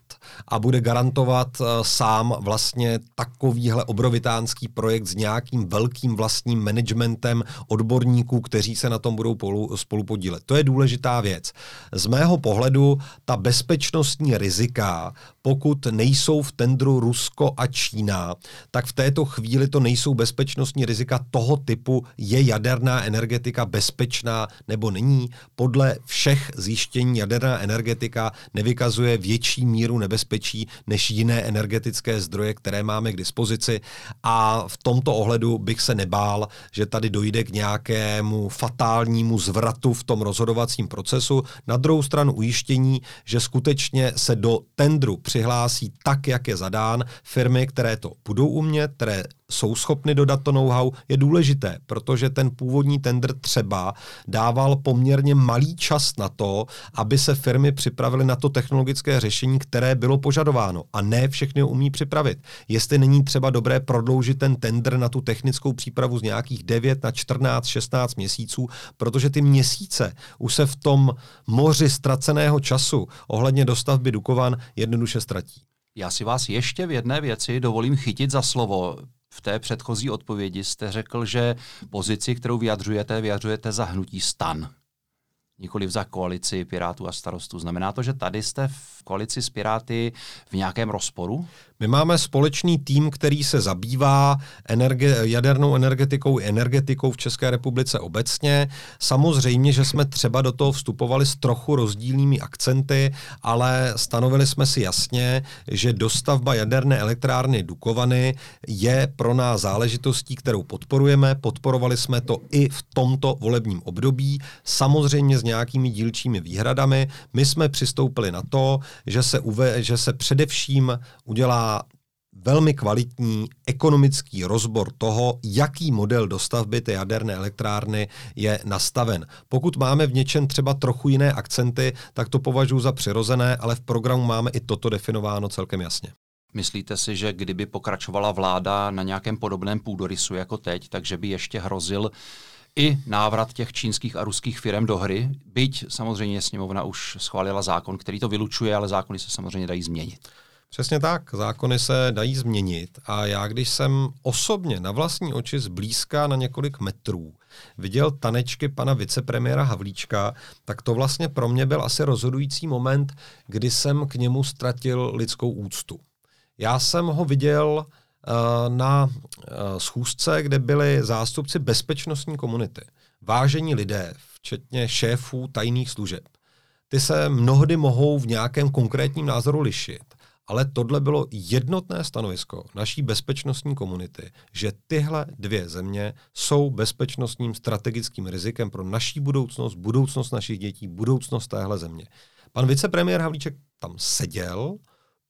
a bude garantovat sám vlastně takovýhle obrovitánský projekt s nějakým velkým vlastním managementem odborníků, kteří se na tom budou spolu podílet. To je důležitá věc. Z mého pohledu ta bezpečnostní rizika, pokud nejsou v tendru Rusko a Čína, tak v této chvíli to nejsou bezpečnostní rizika toho typu, je jaderná energetika bezpečná nebo není. Podle všech zjištění jaderná energetika nevykazuje větší míru nebezpečí než jiné energetické zdroje, které máme k dispozici. A v tomto ohledu bych se nebál, že tady dojde k nějakému fatálnímu zvratu v tom rozhodovacím procesu. Na druhou stranu ujištění, že skutečně se do tendru přihlásí tak, jak je zadán, firmy, které to budou umět, které jsou schopny dodat to know-how, je důležité, protože ten původní tender třeba dával poměrně malý čas na to, aby se firmy připravily na to technologické řešení, které bylo požadováno. A ne všechny ho umí připravit. Jestli není třeba dobré prodloužit ten tender na tu technickou přípravu z nějakých 9 na 14, 16 měsíců, protože ty měsíce už se v tom moři ztraceného času ohledně dostavby Dukovan jednoduše ztratí. Já si vás ještě v jedné věci dovolím chytit za slovo. V té předchozí odpovědi jste řekl, že pozici, kterou vyjadřujete za hnutí STAN, nikoliv za koalici Pirátů a Starostů. Znamená to, že tady jste v koalici s Piráty v nějakém rozporu? My máme společný tým, který se zabývá jadernou energetikou i energetikou v České republice obecně. Samozřejmě, že jsme třeba do toho vstupovali s trochu rozdílnými akcenty, ale stanovili jsme si jasně, že dostavba jaderné elektrárny Dukovany je pro nás záležitostí, kterou podporujeme. Podporovali jsme to i v tomto volebním období. Samozřejmě s nějakými dílčími výhradami. My jsme přistoupili na to, že se především udělá velmi kvalitní ekonomický rozbor toho, jaký model dostavby té jaderné elektrárny je nastaven. Pokud máme v něčem třeba trochu jiné akcenty, tak to považuji za přirozené, ale v programu máme i toto definováno celkem jasně. Myslíte si, že kdyby pokračovala vláda na nějakém podobném půdorysu jako teď, takže by ještě hrozil i návrat těch čínských a ruských firem do hry, byť samozřejmě sněmovna už schválila zákon, který to vylučuje, ale zákony se samozřejmě dají změnit? Přesně tak, zákony se dají změnit a já, když jsem osobně na vlastní oči zblízka na několik metrů viděl tanečky pana vicepremiéra Havlíčka, tak to vlastně pro mě byl asi rozhodující moment, kdy jsem k němu ztratil lidskou úctu. Já jsem ho viděl na schůzce, kde byli zástupci bezpečnostní komunity, vážení lidé, včetně šéfů tajných služeb. Ty se mnohdy mohou v nějakém konkrétním názoru lišit, ale tohle bylo jednotné stanovisko naší bezpečnostní komunity, že tyhle dvě země jsou bezpečnostním strategickým rizikem pro naší budoucnost, budoucnost našich dětí, budoucnost téhle země. Pan vicepremiér Havlíček tam seděl,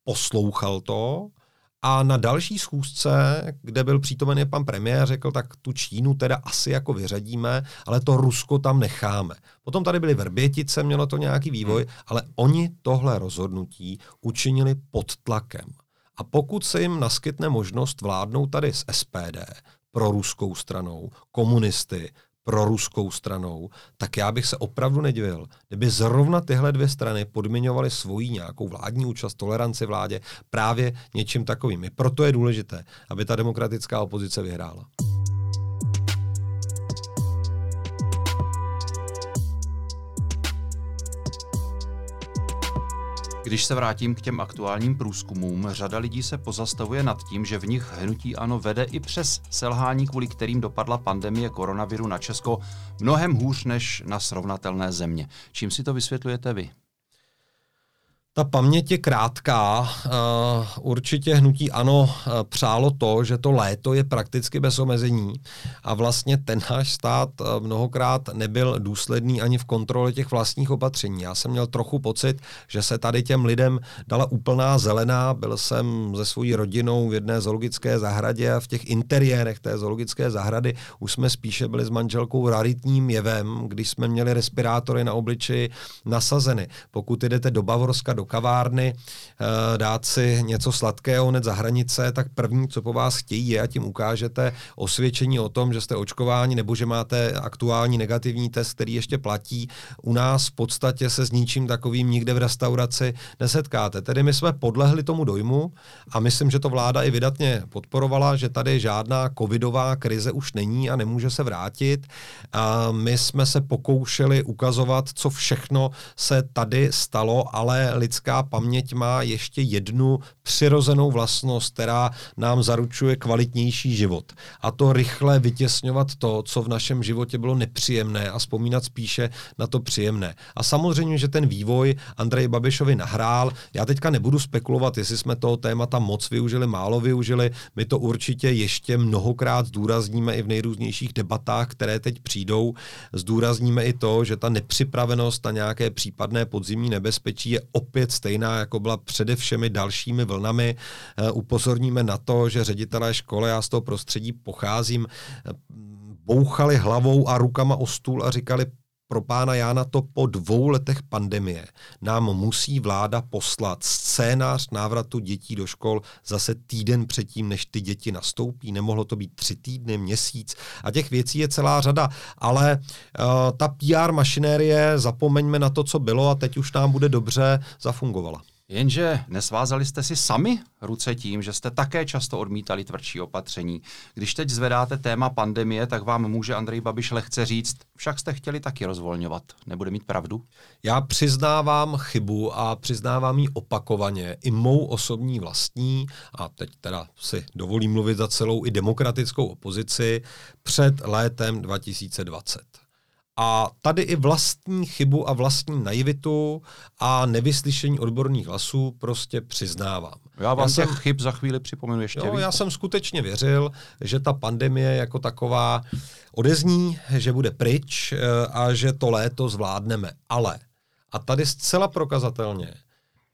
poslouchal to a na další schůzce, kde byl přítomen pan premiér, řekl, tak tu Čínu teda asi jako vyřadíme, ale to Rusko tam necháme. Potom tady byly Vrbětice, mělo to nějaký vývoj, ale oni tohle rozhodnutí učinili pod tlakem. A pokud se jim naskytne možnost vládnout tady s SPD, proruskou stranou, komunisty, proruskou stranou, tak já bych se opravdu nedivil, kdyby zrovna tyhle dvě strany podmiňovaly svoji nějakou vládní účast, toleranci vládě právě něčím takovým. I proto je důležité, aby ta demokratická opozice vyhrála. Když se vrátím k těm aktuálním průzkumům, řada lidí se pozastavuje nad tím, že v nich Hnutí ANO vede i přes selhání, kvůli kterým dopadla pandemie koronaviru na Česko mnohem hůř než na srovnatelné země. Čím si to vysvětlujete vy? Ta paměť je krátká. Určitě Hnutí ANO přálo to, že to léto je prakticky bez omezení a vlastně ten náš stát mnohokrát nebyl důsledný ani v kontrole těch vlastních opatření. Já jsem měl trochu pocit, že se tady těm lidem dala úplná zelená. Byl jsem se svojí rodinou v jedné zoologické zahradě a v těch interiérech té zoologické zahrady už jsme spíše byli s manželkou raritním jevem, když jsme měli respirátory na obličeji nasazeny. Pokud jdete do Bavorska, do kavárny, dát si něco sladkého hned za hranice, tak první, co po vás chtějí, je, a tím ukážete osvědčení o tom, že jste očkováni nebo že máte aktuální negativní test, který ještě platí. U nás v podstatě se s ničím takovým nikde v restauraci nesetkáte. Tedy my jsme podlehli tomu dojmu a myslím, že to vláda i vydatně podporovala, že tady žádná covidová krize už není a nemůže se vrátit. A my jsme se pokoušeli ukazovat, co všechno se tady stalo, ale lidská paměť má ještě jednu přirozenou vlastnost, která nám zaručuje kvalitnější život. A to rychle vytěsňovat to, co v našem životě bylo nepříjemné a vzpomínat spíše na to příjemné. A samozřejmě, že ten vývoj Andreji Babišovi nahrál. Já teďka nebudu spekulovat, jestli jsme toho témata moc využili, málo využili. My to určitě ještě mnohokrát zdůrazníme i v nejrůznějších debatách, které teď přijdou. Zdůrazníme i to, že ta nepřipravenost na nějaké případné podzimní nebezpečí je opět stejná, jako byla přede všemi dalšími vlnami. Upozorníme na to, že ředitelé školy, já z toho prostředí pocházím, bouchali hlavou a rukama o stůl a říkali, pro pána Jána, to po 2 letech pandemie nám musí vláda poslat scénář návratu dětí do škol zase týden předtím, než ty děti nastoupí. Nemohlo to být 3 týdny, měsíc a těch věcí je celá řada, ale ta PR mašinérie, zapomeňme na to, co bylo a teď už nám bude dobře, zafungovala. Jenže nesvázali jste si sami ruce tím, že jste také často odmítali tvrdší opatření. Když teď zvedáte téma pandemie, tak vám může Andrej Babiš lehce říct, však jste chtěli taky rozvolňovat. Nebude mít pravdu? Já přiznávám chybu a přiznávám ji opakovaně. I mou osobní vlastní, a teď teda si dovolím mluvit za celou i demokratickou opozici, před létem 2020. A tady i vlastní chybu a vlastní naivitu a nevyslyšení odborných hlasů prostě přiznávám. Já vám těch chyb za chvíli připomenu ještě víc. Já jsem skutečně věřil, že ta pandemie jako taková odezní, že bude pryč a že to léto zvládneme. Ale, a tady zcela prokazatelně,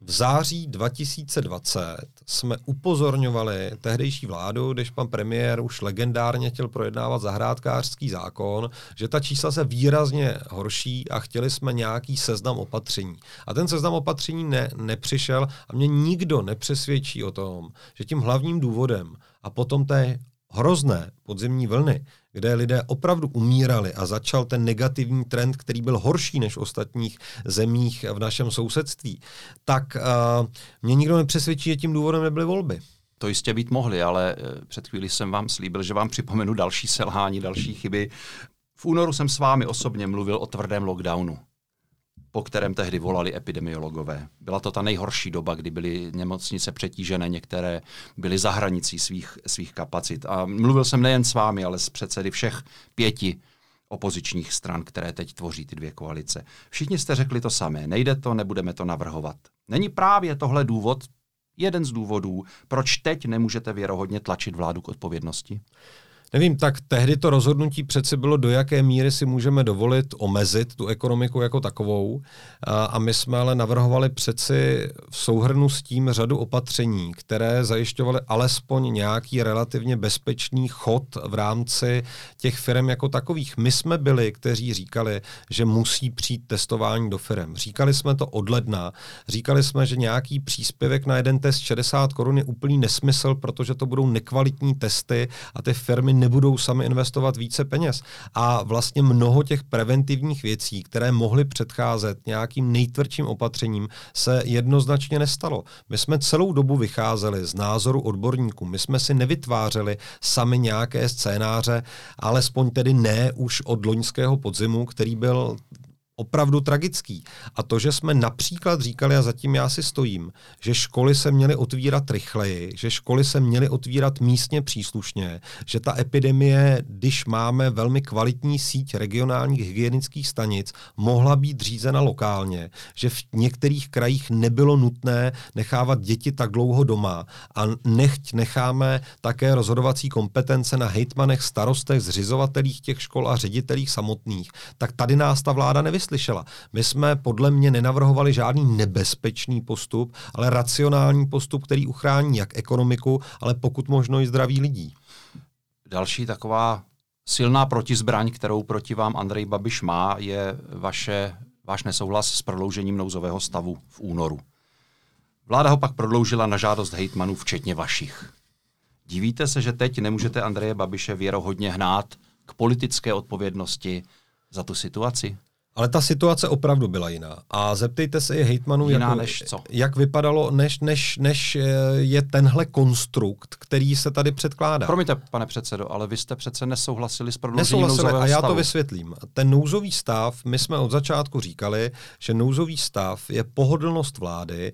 v září 2020 jsme upozorňovali tehdejší vládu, když pan premiér už legendárně chtěl projednávat zahrádkářský zákon, že ta čísla se výrazně horší a chtěli jsme nějaký seznam opatření. A ten seznam opatření nepřišel a mě nikdo nepřesvědčí o tom, že tím hlavním důvodem a potom té hrozné podzimní vlny, kde lidé opravdu umírali a začal ten negativní trend, který byl horší než v ostatních zemích v našem sousedství, tak mě nikdo nepřesvědčí, že tím důvodem nebyly volby. To jistě být mohli, ale před chvílí jsem vám slíbil, že vám připomenu další selhání, další chyby. V únoru jsem s vámi osobně mluvil o tvrdém lockdownu, po kterém tehdy volali epidemiologové. Byla to ta nejhorší doba, kdy byly nemocnice přetížené, některé byly za hranicí svých kapacit. A mluvil jsem nejen s vámi, ale s předsedy všech 5 opozičních stran, které teď tvoří ty 2 koalice. Všichni jste řekli to samé, nejde to, nebudeme to navrhovat. Není právě tohle důvod, jeden z důvodů, proč teď nemůžete věrohodně tlačit vládu k odpovědnosti? Nevím, tak tehdy to rozhodnutí přece bylo, do jaké míry si můžeme dovolit omezit tu ekonomiku jako takovou. A my jsme ale navrhovali přeci v souhrnu s tím řadu opatření, které zajišťovaly alespoň nějaký relativně bezpečný chod v rámci těch firem jako takových. My jsme byli, kteří říkali, že musí přijít testování do firem. Říkali jsme to od ledna. Říkali jsme, že nějaký příspěvek na jeden test 60 korun je úplný nesmysl, protože to budou nekvalitní testy a ty firmy nebudou sami investovat více peněz. A vlastně mnoho těch preventivních věcí, které mohly předcházet nějakým nejtvrdším opatřením, se jednoznačně nestalo. My jsme celou dobu vycházeli z názoru odborníků. My jsme si nevytvářeli sami nějaké scénáře, alespoň tedy ne už od loňského podzimu, který byl opravdu tragický. A to, že jsme například říkali, a zatím já si stojím, že školy se měly otvírat rychleji, že školy se měly otvírat místně příslušně, že ta epidemie, když máme velmi kvalitní síť regionálních hygienických stanic, mohla být řízena lokálně, že v některých krajích nebylo nutné nechávat děti tak dlouho doma a nechť necháme také rozhodovací kompetence na hejtmanech, starostech, zřizovatelích těch škol a ředitelích samotných, tak tady nás ta vláda nevyslyšela. My jsme podle mě nenavrhovali žádný nebezpečný postup, ale racionální postup, který uchrání jak ekonomiku, ale pokud možno i zdraví lidí. Další taková silná protizbraň, kterou proti vám Andrej Babiš má, je váš nesouhlas s prodloužením nouzového stavu v únoru. Vláda ho pak prodloužila na žádost hejtmanů, včetně vašich. Divíte se, že teď nemůžete Andreje Babiše věrohodně hnát k politické odpovědnosti za tu situaci? Ale ta situace opravdu byla jiná. A zeptejte se i hejtmanů, jak vypadalo, než je tenhle konstrukt, který se tady předkládá. Promiňte, pane předsedo, ale vy jste přece nesouhlasili s prodloužením nouzového stavu. A já to vysvětlím. Ten nouzový stav, my jsme od začátku říkali, že nouzový stav je pohodlnost vlády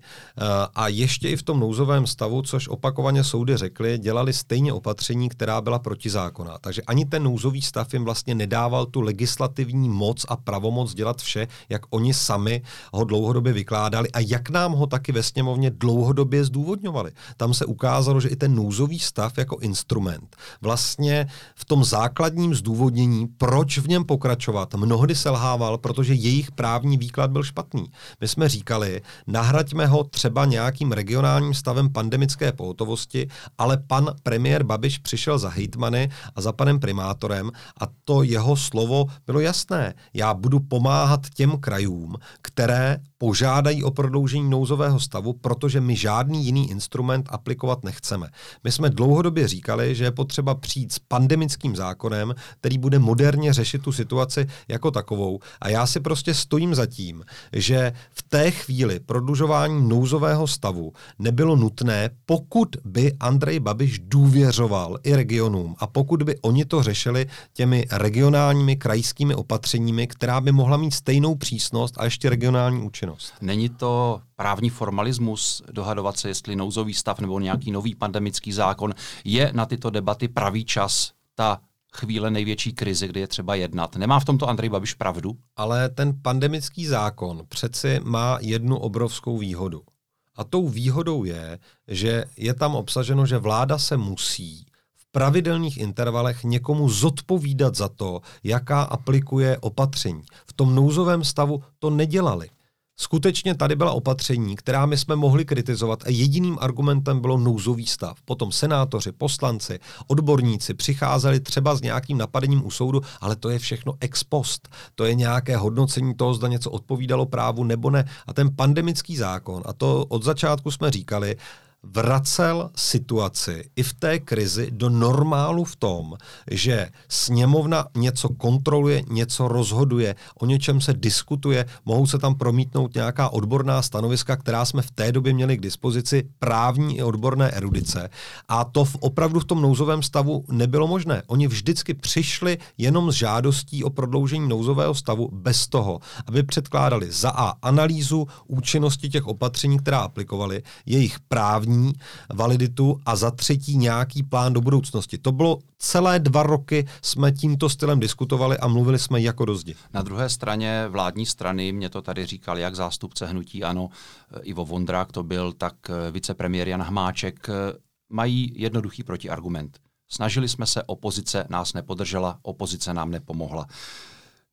a ještě i v tom nouzovém stavu, což opakovaně soudy řekly, dělali stejně opatření, která byla protizákonná. Takže ani ten nouzový stav jim vlastně nedával tu legislativní moc a pravomoc dělat vše, jak oni sami ho dlouhodobě vykládali a jak nám ho taky ve sněmovně dlouhodobě zdůvodňovali. Tam se ukázalo, že i ten nouzový stav jako instrument vlastně v tom základním zdůvodnění, proč v něm pokračovat, mnohdy selhával, protože jejich právní výklad byl špatný. My jsme říkali, nahraďme ho třeba nějakým regionálním stavem pandemické pohotovosti, ale pan premiér Babiš přišel za hejtmany a za panem primátorem a to jeho slovo bylo jasné. Já budu pomáhat těm krajům, které požádají o prodloužení nouzového stavu, protože my žádný jiný instrument aplikovat nechceme. My jsme dlouhodobě říkali, že je potřeba přijít s pandemickým zákonem, který bude moderně řešit tu situaci jako takovou. A já si prostě stojím za tím, že v té chvíli prodlužování nouzového stavu nebylo nutné, pokud by Andrej Babiš důvěřoval i regionům a pokud by oni to řešili těmi regionálními krajskými opatřeními, která by mohla mít stejnou přísnost a ještě regionální účinnost. Není to právní formalismus dohadovat se, jestli nouzový stav nebo nějaký nový pandemický zákon? Je na tyto debaty pravý čas, ta chvíle největší krize, kdy je třeba jednat? Nemá v tomto Andrej Babiš pravdu? Ale ten pandemický zákon přeci má jednu obrovskou výhodu. A tou výhodou je, že je tam obsaženo, že vláda se musí pravidelných intervalech někomu zodpovídat za to, jaká aplikuje opatření. V tom nouzovém stavu to nedělali. Skutečně tady byla opatření, která my jsme mohli kritizovat a jediným argumentem bylo nouzový stav. Potom senátoři, poslanci, odborníci přicházeli třeba s nějakým napadením u soudu, ale to je všechno ex post. To je nějaké hodnocení toho, zda něco odpovídalo právu nebo ne. A ten pandemický zákon, a to od začátku jsme říkali, vracel situaci i v té krizi do normálu v tom, že sněmovna něco kontroluje, něco rozhoduje, o něčem se diskutuje, mohou se tam promítnout nějaká odborná stanoviska, která jsme v té době měli k dispozici, právní i odborné erudice. A to opravdu v tom nouzovém stavu nebylo možné. Oni vždycky přišli jenom s žádostí o prodloužení nouzového stavu bez toho, aby předkládali za A analýzu účinnosti těch opatření, která aplikovali, jejich právní validitu a za třetí nějaký plán do budoucnosti. To bylo celé 2 roky, jsme tímto stylem diskutovali a mluvili jsme jako do zdi. Na druhé straně vládní strany, mě to tady říkal jak zástupce Hnutí Ano, Ivo Vondrák to byl, tak vicepremiér Jan Hamáček, mají jednoduchý protiargument. Snažili jsme se, opozice nás nepodržela, opozice nám nepomohla.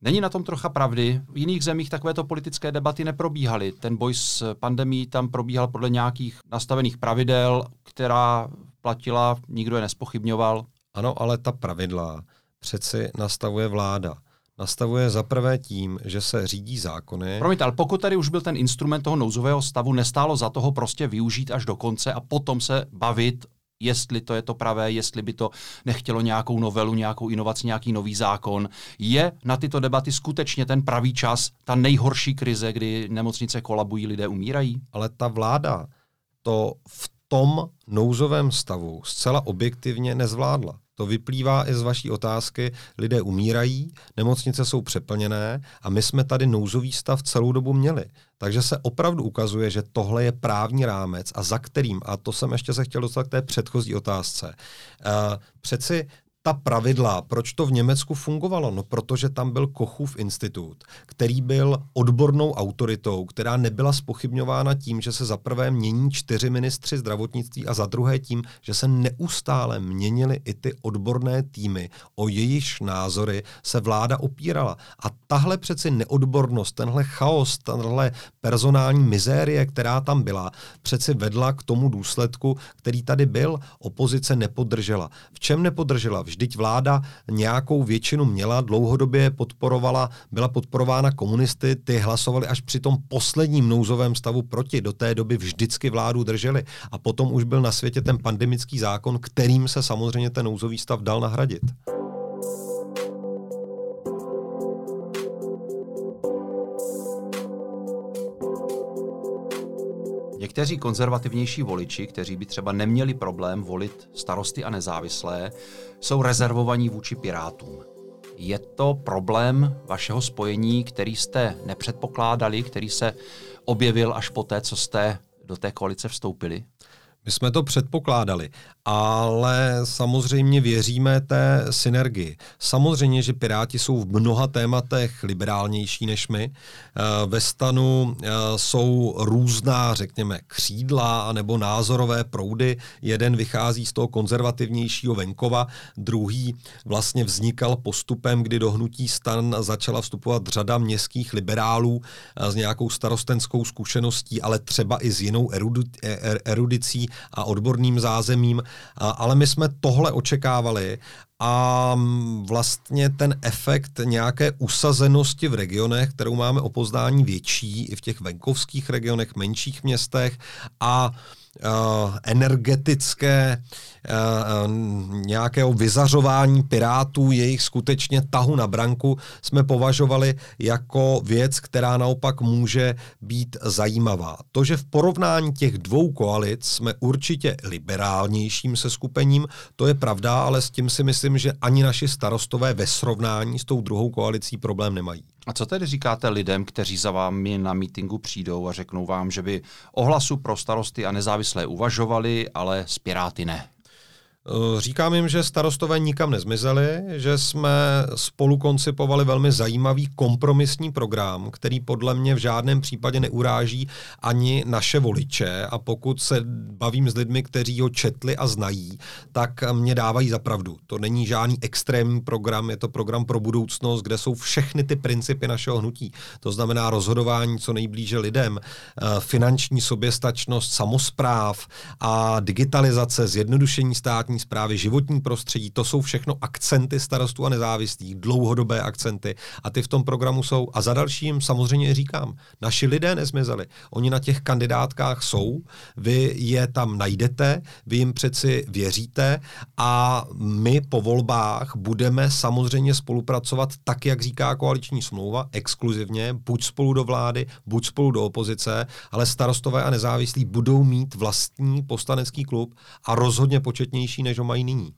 Není na tom trocha pravdy? V jiných zemích takovéto politické debaty neprobíhaly. Ten boj s pandemií tam probíhal podle nějakých nastavených pravidel, která platila, nikdo je nespochybňoval. Ano, ale ta pravidla přeci nastavuje vláda. Nastavuje zaprvé tím, že se řídí zákony. Promiňte, ale pokud tady už byl ten instrument toho nouzového stavu, nestálo za toho prostě využít až do konce a potom se bavit, jestli to je to pravé, jestli by to nechtělo nějakou novelu, nějakou inovaci, nějaký nový zákon. Je na tyto debaty skutečně ten pravý čas, ta nejhorší krize, kdy nemocnice kolabují, lidé umírají? Ale ta vláda to v tom nouzovém stavu zcela objektivně nezvládla. To vyplývá i z vaší otázky, lidé umírají, nemocnice jsou přeplněné a my jsme tady nouzový stav celou dobu měli. Takže se opravdu ukazuje, že tohle je právní rámec a za kterým, a to jsem ještě se chtěl dostat k té předchozí otázce, přeci ta pravidla, proč to v Německu fungovalo? No, protože tam byl Kochův institut, který byl odbornou autoritou, která nebyla zpochybňována tím, že se za prvé mění 4 ministři zdravotnictví a za druhé tím, že se neustále měnily i ty odborné týmy, o jejichž názory se vláda opírala. A tahle přeci neodbornost, tenhle chaos, tahle personální mizérie, která tam byla, přeci vedla k tomu důsledku, který tady byl. Opozice nepodržela. V čem nepodržela? Vždyť vláda nějakou většinu měla, dlouhodobě podporovala, byla podporována komunisty, ty hlasovali až při tom posledním nouzovém stavu proti. Do té doby vždycky vládu drželi. A potom už byl na světě ten pandemický zákon, kterým se samozřejmě ten nouzový stav dal nahradit. Někteří konzervativnější voliči, kteří by třeba neměli problém volit Starosty a nezávislé, jsou rezervovaní vůči Pirátům. Je to problém vašeho spojení, který jste nepředpokládali, který se objevil až poté, co jste do té koalice vstoupili? My jsme to předpokládali, ale samozřejmě věříme té synergii. Samozřejmě, že Piráti jsou v mnoha tématech liberálnější než my. Ve STANu jsou různá, řekněme, křídla nebo názorové proudy. Jeden vychází z toho konzervativnějšího venkova, druhý vlastně vznikal postupem, kdy do hnutí STAN začala vstupovat řada městských liberálů s nějakou starostenskou zkušeností, ale třeba i s jinou erudicí a odborným zázemím, ale my jsme tohle očekávali a vlastně ten efekt nějaké usazenosti v regionech, kterou máme o poznání větší, i v těch venkovských regionech, menších městech a energetické nějakého vyzařování Pirátů, jejich skutečně tahu na branku, jsme považovali jako věc, která naopak může být zajímavá. To, že v porovnání těch 2 koalic jsme určitě liberálnějším seskupením, to je pravda, ale s tím si myslím, že ani naši starostové ve srovnání s tou 2. koalicí problém nemají. A co tedy říkáte lidem, kteří za vámi na mítinku přijdou a řeknou vám, že by o Hlasu pro Starosty a nezávislé uvažovali, ale s Piráty ne? Říkám jim, že starostové nikam nezmizeli, že jsme spolu koncipovali velmi zajímavý kompromisní program, který podle mě v žádném případě neuráží ani naše voliče, a pokud se bavím s lidmi, kteří ho četli a znají, tak mě dávají za pravdu. To není žádný extrémní program, je to program pro budoucnost, kde jsou všechny ty principy našeho hnutí. To znamená rozhodování co nejblíže lidem, finanční soběstačnost samospráv a digitalizace, zjednodušení státní veřejné správy, životní prostředí, to jsou všechno akcenty Starostů a nezávislých, dlouhodobé akcenty a ty v tom programu jsou. A za dalším samozřejmě říkám, naši lidé nezmizeli. Oni na těch kandidátkách jsou, vy je tam najdete, vy jim přeci věříte a my po volbách budeme samozřejmě spolupracovat tak, jak říká koaliční smlouva, exkluzivně, buď spolu do vlády, buď spolu do opozice, ale Starostové a nezávislí budou mít vlastní poslanecký klub a rozhodně početnější, než ho mají nyní.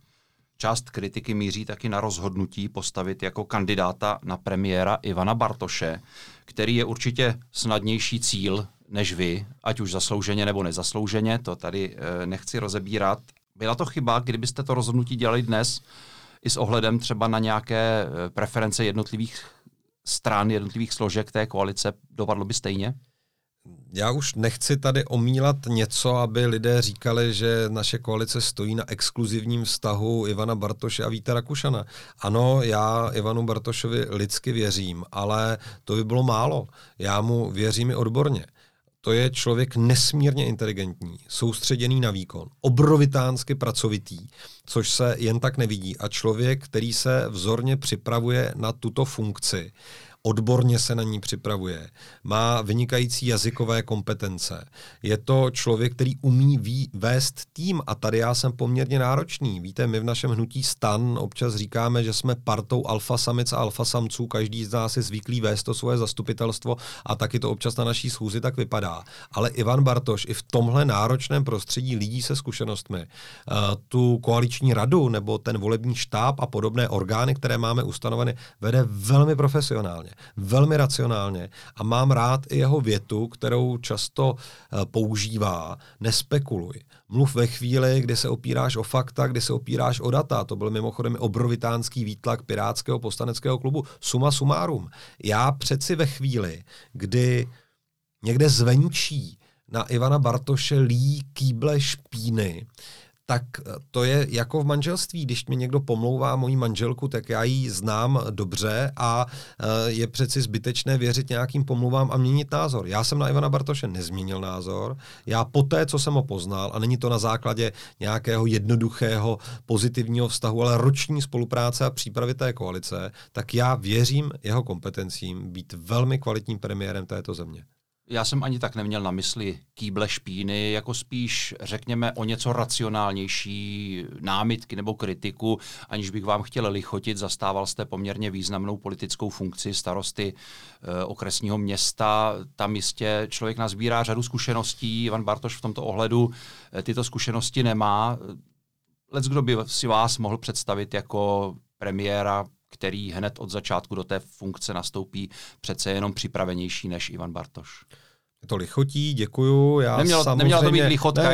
Část kritiky míří taky na rozhodnutí postavit jako kandidáta na premiéra Ivana Bartoše, který je určitě snadnější cíl než vy, ať už zaslouženě nebo nezaslouženě, to tady nechci rozebírat. Byla to chyba, kdybyste to rozhodnutí dělali dnes i s ohledem třeba na nějaké preference jednotlivých stran, jednotlivých složek té koalice, dopadlo by stejně? Já už nechci tady omílat něco, aby lidé říkali, že naše koalice stojí na exkluzivním vztahu Ivana Bartoše a Víta Rakušana. Ano, já Ivanu Bartošovi lidsky věřím, ale to by bylo málo. Já mu věřím i odborně. To je člověk nesmírně inteligentní, soustředěný na výkon, obrovitánsky pracovitý, což se jen tak nevidí. A člověk, který se vzorně připravuje na tuto funkci, odborně se na ní připravuje, má vynikající jazykové kompetence. Je to člověk, který umí vést tým a tady já jsem poměrně náročný. Víte, my v našem hnutí STAN občas říkáme, že jsme partou alfa samic a alfa samců, každý z nás je zvyklý vést to svoje zastupitelstvo a taky to občas na naší schůzi tak vypadá. Ale Ivan Bartoš i v tomhle náročném prostředí lidí se zkušenostmi tu koaliční radu nebo ten volební štáb a podobné orgány, které máme ustanoveny, vede velmi profesionálně, velmi racionálně a mám rád i jeho větu, kterou často používá, nespekuluj. Mluv ve chvíli, kdy se opíráš o fakta, kdy se opíráš o data. To byl mimochodem obrovitánský výtlak pirátského poslaneckého klubu. Suma sumárum. Já přeci ve chvíli, kdy někde zvenčí na Ivana Bartoše lí kýble špíny, tak to je jako v manželství. Když mě někdo pomlouvá moji manželku, tak já ji znám dobře a je přeci zbytečné věřit nějakým pomluvám a měnit názor. Já jsem na Ivana Bartoše nezměnil názor. Já poté, co jsem ho poznal, a není to na základě nějakého jednoduchého pozitivního vztahu, ale roční spolupráce a přípravy té koalice, tak já věřím jeho kompetencím být velmi kvalitním premiérem této země. Já jsem ani tak neměl na mysli kýble špíny, jako spíš, řekněme, o něco racionálnější námitky nebo kritiku, aniž bych vám chtěl lichotit. Zastával jste poměrně významnou politickou funkci starosty okresního města. Tam jistě člověk nazbírá řadu zkušeností. Ivan Bartoš v tomto ohledu tyto zkušenosti nemá. Leckdo by si vás mohl představit jako premiéra, který hned od začátku do té funkce nastoupí přece jenom připravenější než Ivan Bartoš. To lichotí, děkuju. Neměla to mít lichotka,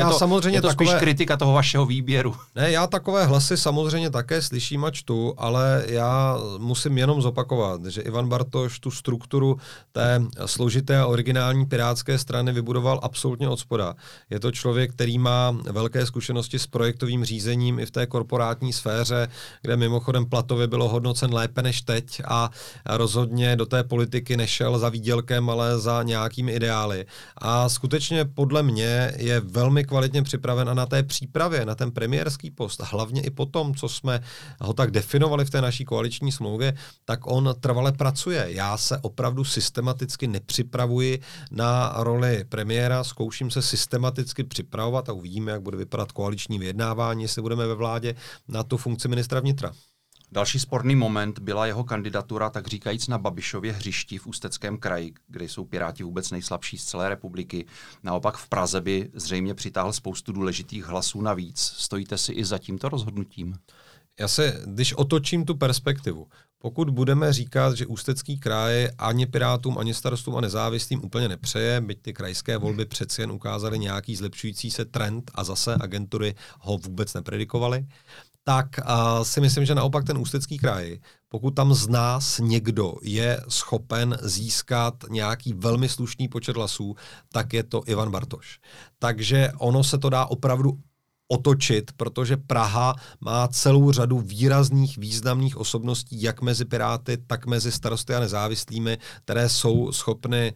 je to spíš kritika toho vašeho výběru. Ne, já takové hlasy samozřejmě také slyším a čtu, ale já musím jenom zopakovat, že Ivan Bartoš tu strukturu té složité a originální pirátské strany vybudoval absolutně odspoda. Je to člověk, který má velké zkušenosti s projektovým řízením i v té korporátní sféře, kde mimochodem platově bylo hodnocen lépe než teď a rozhodně do té politiky nešel za výdělkem, ale za nějakými ideály. A skutečně podle mě je velmi kvalitně připraven a na té přípravě, na ten premiérský post, hlavně i po tom, co jsme ho tak definovali v té naší koaliční smlouvě, tak on trvale pracuje. Já se opravdu systematicky nepřipravuji na roli premiéra, zkouším se systematicky připravovat a uvidíme, jak bude vypadat koaliční vyjednávání, jestli budeme ve vládě, na tu funkci ministra vnitra. Další sporný moment byla jeho kandidatura, tak říkajíc, na Babišově hřišti v Ústeckém kraji, kde jsou Piráti vůbec nejslabší z celé republiky. Naopak v Praze by zřejmě přitáhl spoustu důležitých hlasů navíc. Stojíte si i za tímto rozhodnutím? Když otočím tu perspektivu, pokud budeme říkat, že Ústecký kraj ani Pirátům, ani Starostům a nezávislým úplně nepřeje, byť ty krajské volby přeci jen ukázaly nějaký zlepšující se trend a zase agentury ho vůbec nepredikovaly, tak si myslím, že naopak ten Ústecký kraj, pokud tam z nás někdo je schopen získat nějaký velmi slušný počet hlasů, tak je to Ivan Bartoš. Takže ono se to dá opravdu otočit, protože Praha má celou řadu výrazných, významných osobností, jak mezi Piráty, tak mezi Starosty a nezávislými, které jsou schopny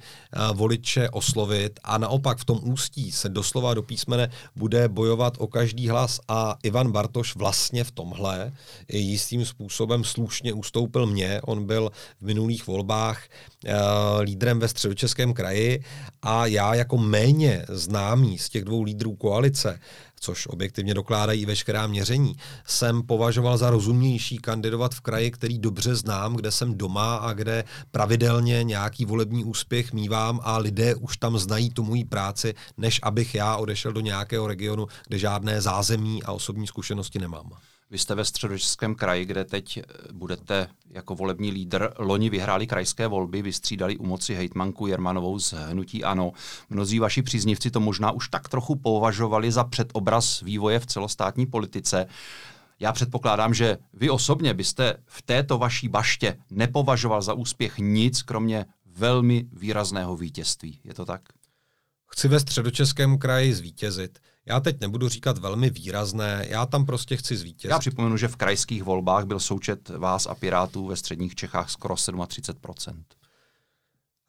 voliče oslovit. A naopak v tom Ústí se doslova do písmene bude bojovat o každý hlas a Ivan Bartoš vlastně v tomhle jistým způsobem slušně ustoupil mně. On byl v minulých volbách lídrem ve Středočeském kraji a já jako méně známý z těch dvou lídrů koalice, což objektivně dokládají veškerá měření, jsem považoval za rozumnější kandidovat v kraji, který dobře znám, kde jsem doma a kde pravidelně nějaký volební úspěch mívám a lidé už tam znají tu moji práci, než abych já odešel do nějakého regionu, kde žádné zázemí a osobní zkušenosti nemám. Vy jste ve Středočeském kraji, kde teď budete jako volební lídr. Loni vyhráli krajské volby, vystřídali u moci hejtmanku Jermanovou z Hnutí Ano. Mnozí vaši příznivci to možná už tak trochu považovali za předobraz vývoje v celostátní politice. Já předpokládám, že vy osobně byste v této vaší baště nepovažoval za úspěch nic, kromě velmi výrazného vítězství. Je to tak? Chci ve Středočeském kraji zvítězit. Já teď nebudu říkat velmi výrazné, já tam prostě chci zvítězit. Já připomenu, že v krajských volbách byl součet vás a Pirátů ve středních Čechách skoro 37%.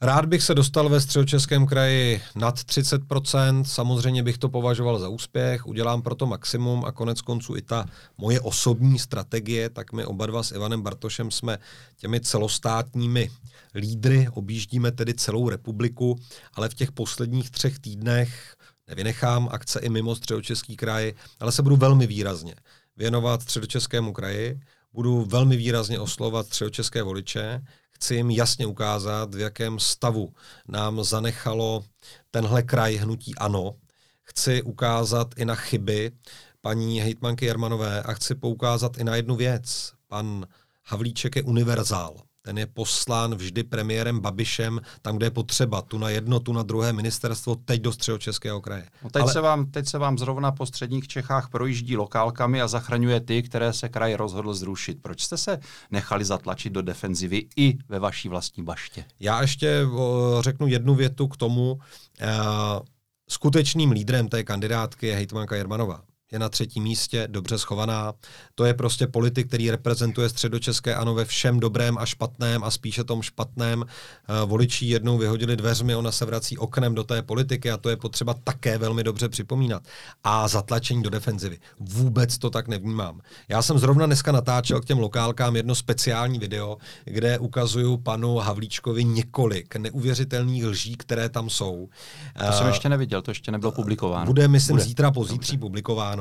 Rád bych se dostal ve Středočeském kraji nad 30%, samozřejmě bych to považoval za úspěch, udělám proto maximum a koneckonců i ta moje osobní strategie, tak my oba dva s Ivanem Bartošem jsme těmi celostátními lídry, objíždíme tedy celou republiku, ale v těch posledních 3 týdnech nevynechám akce i mimo Středočeský kraj, ale se budu velmi výrazně věnovat Středočeskému kraji, budu velmi výrazně oslovovat středočeské voliče, chci jim jasně ukázat, v jakém stavu nám zanechalo tenhle kraj Hnutí Ano. Chci ukázat i na chyby paní hejtmanky Jermanové a chci poukázat i na jednu věc. Pan Havlíček je univerzál. Ten je poslán vždy premiérem Babišem tam, kde je potřeba. Tu na jedno, tu na druhé ministerstvo, teď do Středočeského kraje. No teď, teď se vám zrovna po středních Čechách projíždí lokálkami a zachraňuje ty, které se kraj rozhodl zrušit. Proč jste se nechali zatlačit do defenzivy i ve vaší vlastní baště? Já ještě řeknu jednu větu k tomu. Skutečným lídrem té kandidátky je hejtmanka Jermanová. Je na 3. místě, dobře schovaná. To je prostě politik, který reprezentuje Středočeské Ano ve všem dobrém a špatném a spíše tom špatném. Voliči jednou vyhodili dveřmi, ona se vrací oknem do té politiky a to je potřeba také velmi dobře připomínat. A zatlačení do defenzivy. Vůbec to tak nevnímám. Já jsem zrovna dneska natáčel k těm lokálkám jedno speciální video, kde ukazuju panu Havlíčkovi několik neuvěřitelných lží, které tam jsou. To jsem ještě neviděl, to ještě nebylo publikováno. Bude, myslím, zítra, pozítří publikováno.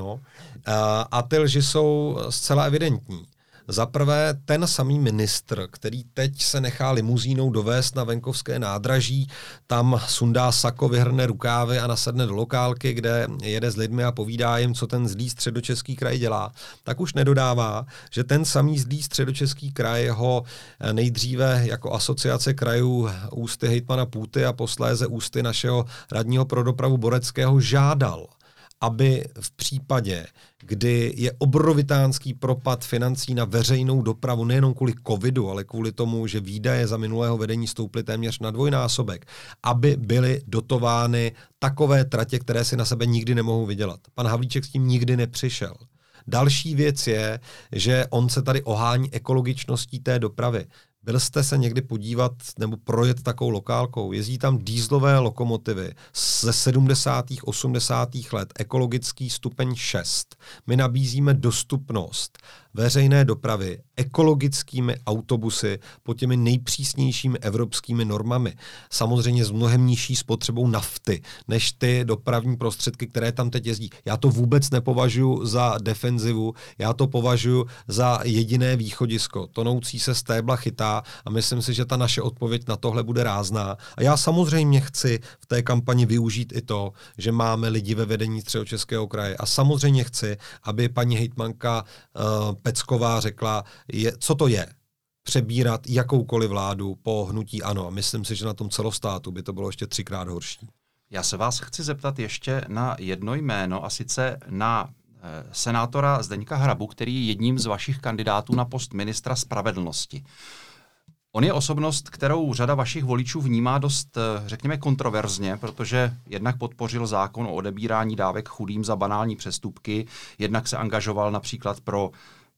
A ty lži jsou zcela evidentní. Za prvé, ten samý ministr, který teď se nechá limuzínou dovést na venkovské nádraží, tam sundá sako, vyhrne rukávy a nasedne do lokálky, kde jede s lidmi a povídá jim, co ten zlý Středočeský kraj dělá, tak už nedodává, že ten samý zlý Středočeský kraj ho nejdříve jako asociace krajů ústy hejtmana Půty a posléze ústy našeho radního pro dopravu Boreckého žádal, aby v případě, kdy je obrovitánský propad financí na veřejnou dopravu nejenom kvůli covidu, ale kvůli tomu, že výdaje za minulého vedení stouply téměř na 2x, aby byly dotovány takové tratě, které si na sebe nikdy nemohou vydělat. Pan Havlíček s tím nikdy nepřišel. Další věc je, že on se tady ohání ekologičností té dopravy. Byl jste se někdy podívat nebo projet takovou lokálkou? Jezdí tam dýzlové lokomotivy ze 70. 80. let, ekologický stupeň 6. My nabízíme dostupnost veřejné dopravy ekologickými autobusy pod těmi nejpřísnějšími evropskými normami. Samozřejmě s mnohem nižší spotřebou nafty, než ty dopravní prostředky, které tam teď jezdí. Já to vůbec nepovažuji za defenzivu, já to považuji za jediné východisko. Tonoucí se stébla chytá a myslím si, že ta naše odpověď na tohle bude rázná. A já samozřejmě chci v té kampani využít i to, že máme lidi ve vedení Středočeského kraje. A samozřejmě chci, aby paní hejtmanka Pecková řekla, co to je přebírat jakoukoliv vládu po Hnutí Ano. A myslím si, že na tom celostátu by to bylo ještě 3x horší. Já se vás chci zeptat ještě na jedno jméno, a sice na senátora Zdeňka Hrabu, který je jedním z vašich kandidátů na post ministra spravedlnosti. On je osobnost, kterou řada vašich voličů vnímá dost, řekněme, kontroverzně, protože jednak podpořil zákon o odebírání dávek chudým za banální přestupky, jednak se angažoval například pro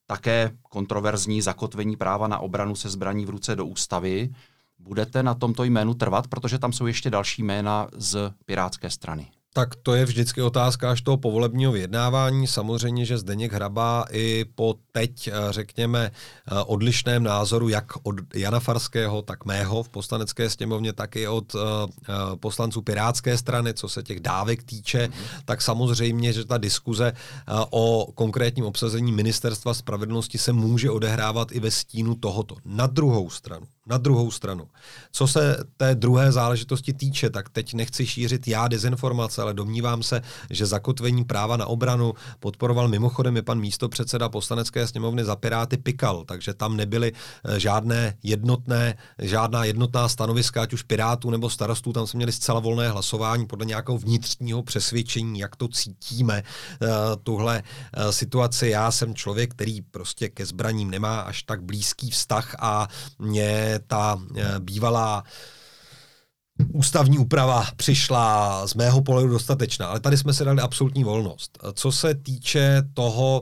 také kontroverzní zakotvení práva na obranu se zbraní v ruce do ústavy. Budete na tomto jménu trvat, protože tam jsou ještě další jména z pirátské strany? Tak to je vždycky otázka až toho povolebního vyjednávání. Samozřejmě, že Zdeněk Hrabá i po teď, řekněme, odlišném názoru jak od Jana Farského, tak mého v poslanecké sněmovně, tak i od poslanců pirátské strany, co se těch dávek týče, tak samozřejmě, že ta diskuze o konkrétním obsazení Ministerstva spravedlnosti se může odehrávat i ve stínu tohoto. Na druhou stranu. Co se té druhé záležitosti týče, tak teď nechci šířit já dezinformace, ale domnívám se, že zakotvení práva na obranu podporoval mimochodem i pan místopředseda poslanecké sněmovny za Piráty Pikal, takže tam nebyly žádná jednotná stanoviska, ať už Pirátů nebo starostů, tam se měli zcela volné hlasování podle nějakého vnitřního přesvědčení, jak to cítíme, tuhle situaci. Já jsem člověk, který prostě ke zbraním nemá až tak blízký vztah a mě ta bývalá ústavní úprava přišla z mého pohledu dostatečná, ale tady jsme si dali absolutní volnost. Co se týče toho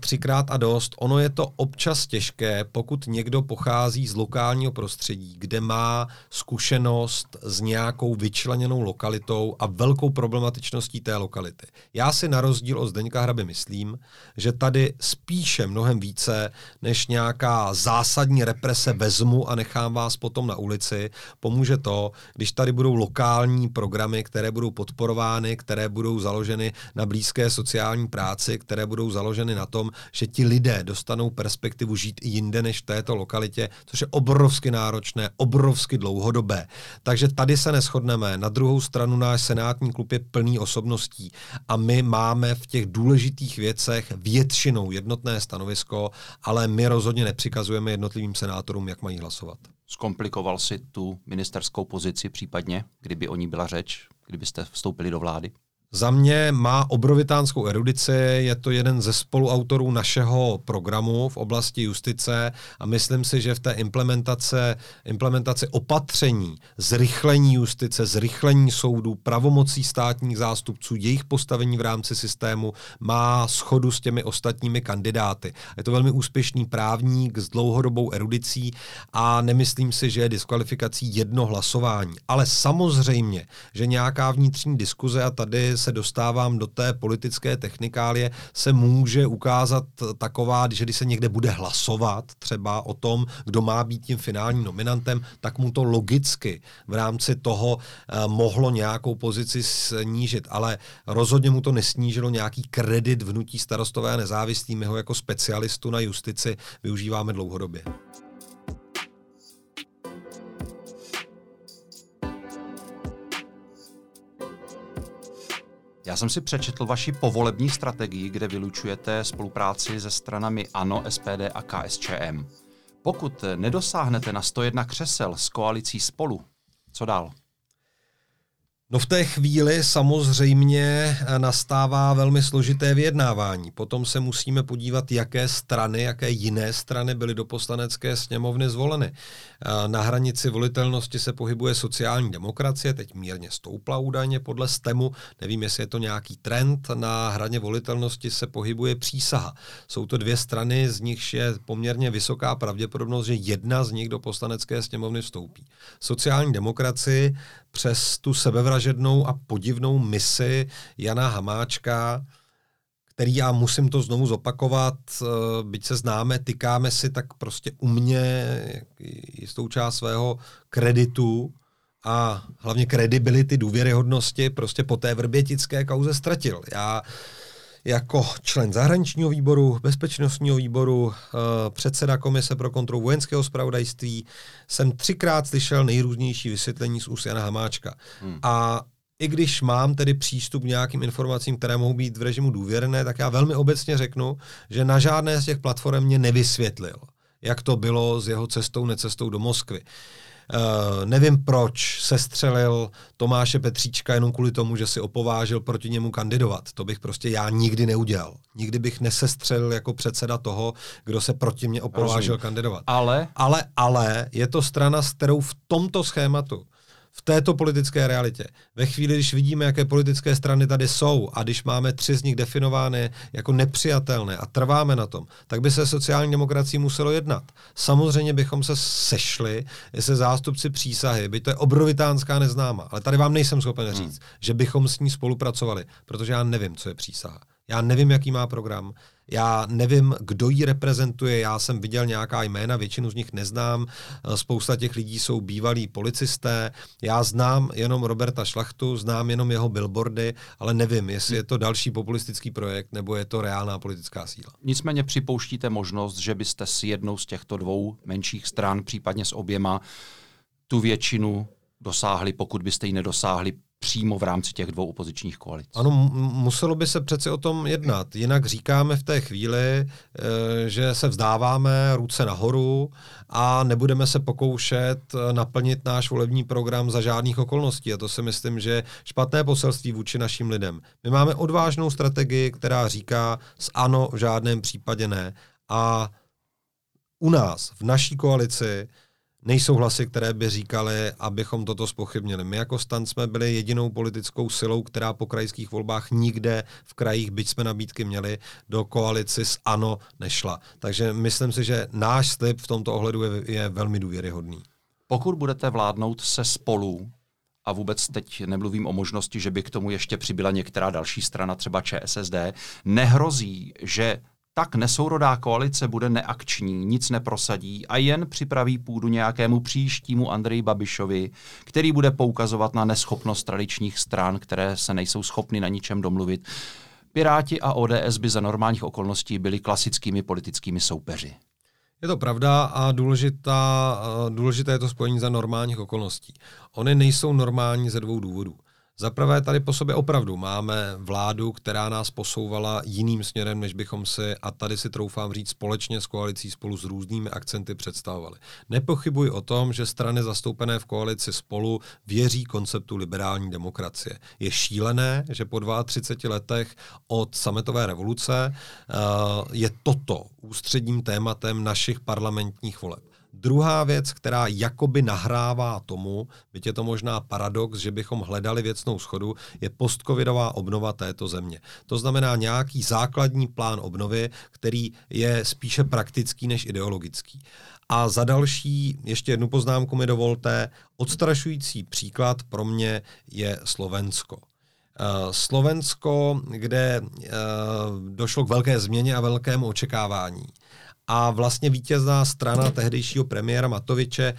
třikrát a dost, ono je to občas těžké, pokud někdo pochází z lokálního prostředí, kde má zkušenost s nějakou vyčleněnou lokalitou a velkou problematičností té lokality. Já si na rozdíl od Zdeňka Hraby myslím, že tady spíše mnohem více než nějaká zásadní represe vezmu a nechám vás potom na ulici, pomůže to, když tady budou lokální programy, které budou podporovány, které budou založeny na blízké sociální práci, které budou založeny na tom, že ti lidé dostanou perspektivu žít i jinde než v této lokalitě, což je obrovsky náročné, obrovsky dlouhodobé. Takže tady se neshodneme. Na druhou stranu náš senátní klub je plný osobností a my máme v těch důležitých věcech většinou jednotné stanovisko, ale my rozhodně nepřikazujeme jednotlivým senátorům, jak mají hlasovat. Zkomplikoval si tu ministerskou pozici případně, kdyby o ní byla řeč, kdybyste vstoupili do vlády? Za mě má obrovitánskou erudici, je to jeden ze spoluautorů našeho programu v oblasti justice a myslím si, že v té implementaci opatření, zrychlení justice, zrychlení soudů, pravomocí státních zástupců, jejich postavení v rámci systému má shodu s těmi ostatními kandidáty. Je to velmi úspěšný právník s dlouhodobou erudicí a nemyslím si, že je diskvalifikací jedno hlasování. Ale samozřejmě, že nějaká vnitřní diskuze, a tady se dostávám do té politické technikálie, se může ukázat taková, že když se někde bude hlasovat třeba o tom, kdo má být tím finálním nominantem, tak mu to logicky v rámci toho mohlo nějakou pozici snížit, ale rozhodně mu to nesnížilo nějaký kredit v hnutí Starostové a nezávislí. My ho jako specialistu na justici využíváme dlouhodobě. Já jsem si přečetl vaši povolební strategii, kde vylučujete spolupráci se stranami ANO, SPD a KSČM. Pokud nedosáhnete na 101 křesel s koalicí Spolu, co dál? No v té chvíli samozřejmě nastává velmi složité vyjednávání. Potom se musíme podívat, jaké jiné strany byly do poslanecké sněmovny zvoleny. Na hranici volitelnosti se pohybuje sociální demokracie, teď mírně stoupla údajně podle STEMu. Nevím, jestli je to nějaký trend. Na hraně volitelnosti se pohybuje Přísaha. Jsou to dvě strany, z nichž je poměrně vysoká pravděpodobnost, že jedna z nich do poslanecké sněmovny vstoupí. Sociální demokracii přes tu sebevražednou a podivnou misi Jana Hamáčka, který, já musím to znovu zopakovat, byť se známe, tykáme si, tak prostě u mě jistou část svého kreditu a hlavně kredibility, důvěryhodnosti prostě po té vrbětické kauze ztratil. Já jako člen zahraničního výboru, bezpečnostního výboru, předseda komise pro kontrolu vojenského zpravodajství, jsem 3krát slyšel nejrůznější vysvětlení z úst Jana Hamáčka. A i když mám tedy přístup k nějakým informacím, které mohou být v režimu důvěrné, tak já velmi obecně řeknu, že na žádné z těch platform mě nevysvětlil, jak to bylo s jeho cestou, necestou do Moskvy. Nevím, proč sestřelil Tomáše Petříčka jenom kvůli tomu, že si opovážil proti němu kandidovat. To bych prostě já nikdy neudělal. Nikdy bych nesestřelil jako předseda toho, kdo se proti mě opovážil kandidovat. Ale je to strana, s kterou v tomto schématu, v této politické realitě, ve chvíli, když vidíme, jaké politické strany tady jsou a když máme 3 z nich definovány jako nepřijatelné a trváme na tom, tak by se sociální demokracii muselo jednat. Samozřejmě bychom se sešli se zástupci Přísahy, byť to je obrovitánská neznáma, ale tady vám nejsem schopen říct, že bychom s ní spolupracovali, protože já nevím, co je Přísaha. Já nevím, jaký má program, já nevím, kdo ji reprezentuje, já jsem viděl nějaká jména, většinu z nich neznám, spousta těch lidí jsou bývalí policisté, já znám jenom Roberta Šlachtu, znám jenom jeho billboardy, ale nevím, jestli je to další populistický projekt, nebo je to reálná politická síla. Nicméně připouštíte možnost, že byste s jednou z těchto 2 menších stran, případně s oběma, tu většinu dosáhli, pokud byste ji nedosáhli přímo v rámci těch 2 opozičních koalic. Ano, muselo by se přece o tom jednat. Jinak říkáme v té chvíli, že se vzdáváme, ruce nahoru a nebudeme se pokoušet naplnit náš volební program za žádných okolností. A to si myslím, že špatné poselství vůči našim lidem. My máme odvážnou strategii, která říká s ano v žádném případě ne. A u nás, v naší koalici, nejsou hlasy, které by říkaly, abychom toto zpochybnili. My jako STAN jsme byli jedinou politickou silou, která po krajských volbách nikde v krajích, byť jsme nabídky měli, do koalici s ANO nešla. Takže myslím si, že náš slib v tomto ohledu je velmi důvěryhodný. Pokud budete vládnout se Spolu, a vůbec teď nemluvím o možnosti, že by k tomu ještě přibyla některá další strana, třeba ČSSD, nehrozí, že tak nesourodá koalice bude neakční, nic neprosadí a jen připraví půdu nějakému příštímu Andreji Babišovi, který bude poukazovat na neschopnost tradičních stran, které se nejsou schopny na ničem domluvit. Piráti a ODS by za normálních okolností byli klasickými politickými soupeři. Je to pravda a důležité je to spojení za normálních okolností. Ony nejsou normální ze 2 důvodů. Za prvé, tady po sobě opravdu máme vládu, která nás posouvala jiným směrem, než bychom si, a tady si troufám říct, společně s koalicí Spolu s různými akcenty představovali. Nepochybuji o tom, že strany zastoupené v koalici Spolu věří konceptu liberální demokracie. Je šílené, že po 32 letech od sametové revoluce je toto ústředním tématem našich parlamentních voleb. Druhá věc, která jakoby nahrává tomu, byť je to možná paradox, že bychom hledali věcnou shodu, je postcovidová obnova této země. To znamená nějaký základní plán obnovy, který je spíše praktický než ideologický. A za další, ještě jednu poznámku mi dovolte, odstrašující příklad pro mě je Slovensko. Slovensko, kde došlo k velké změně a velkému očekávání. A vlastně vítězná strana tehdejšího premiéra Matoviče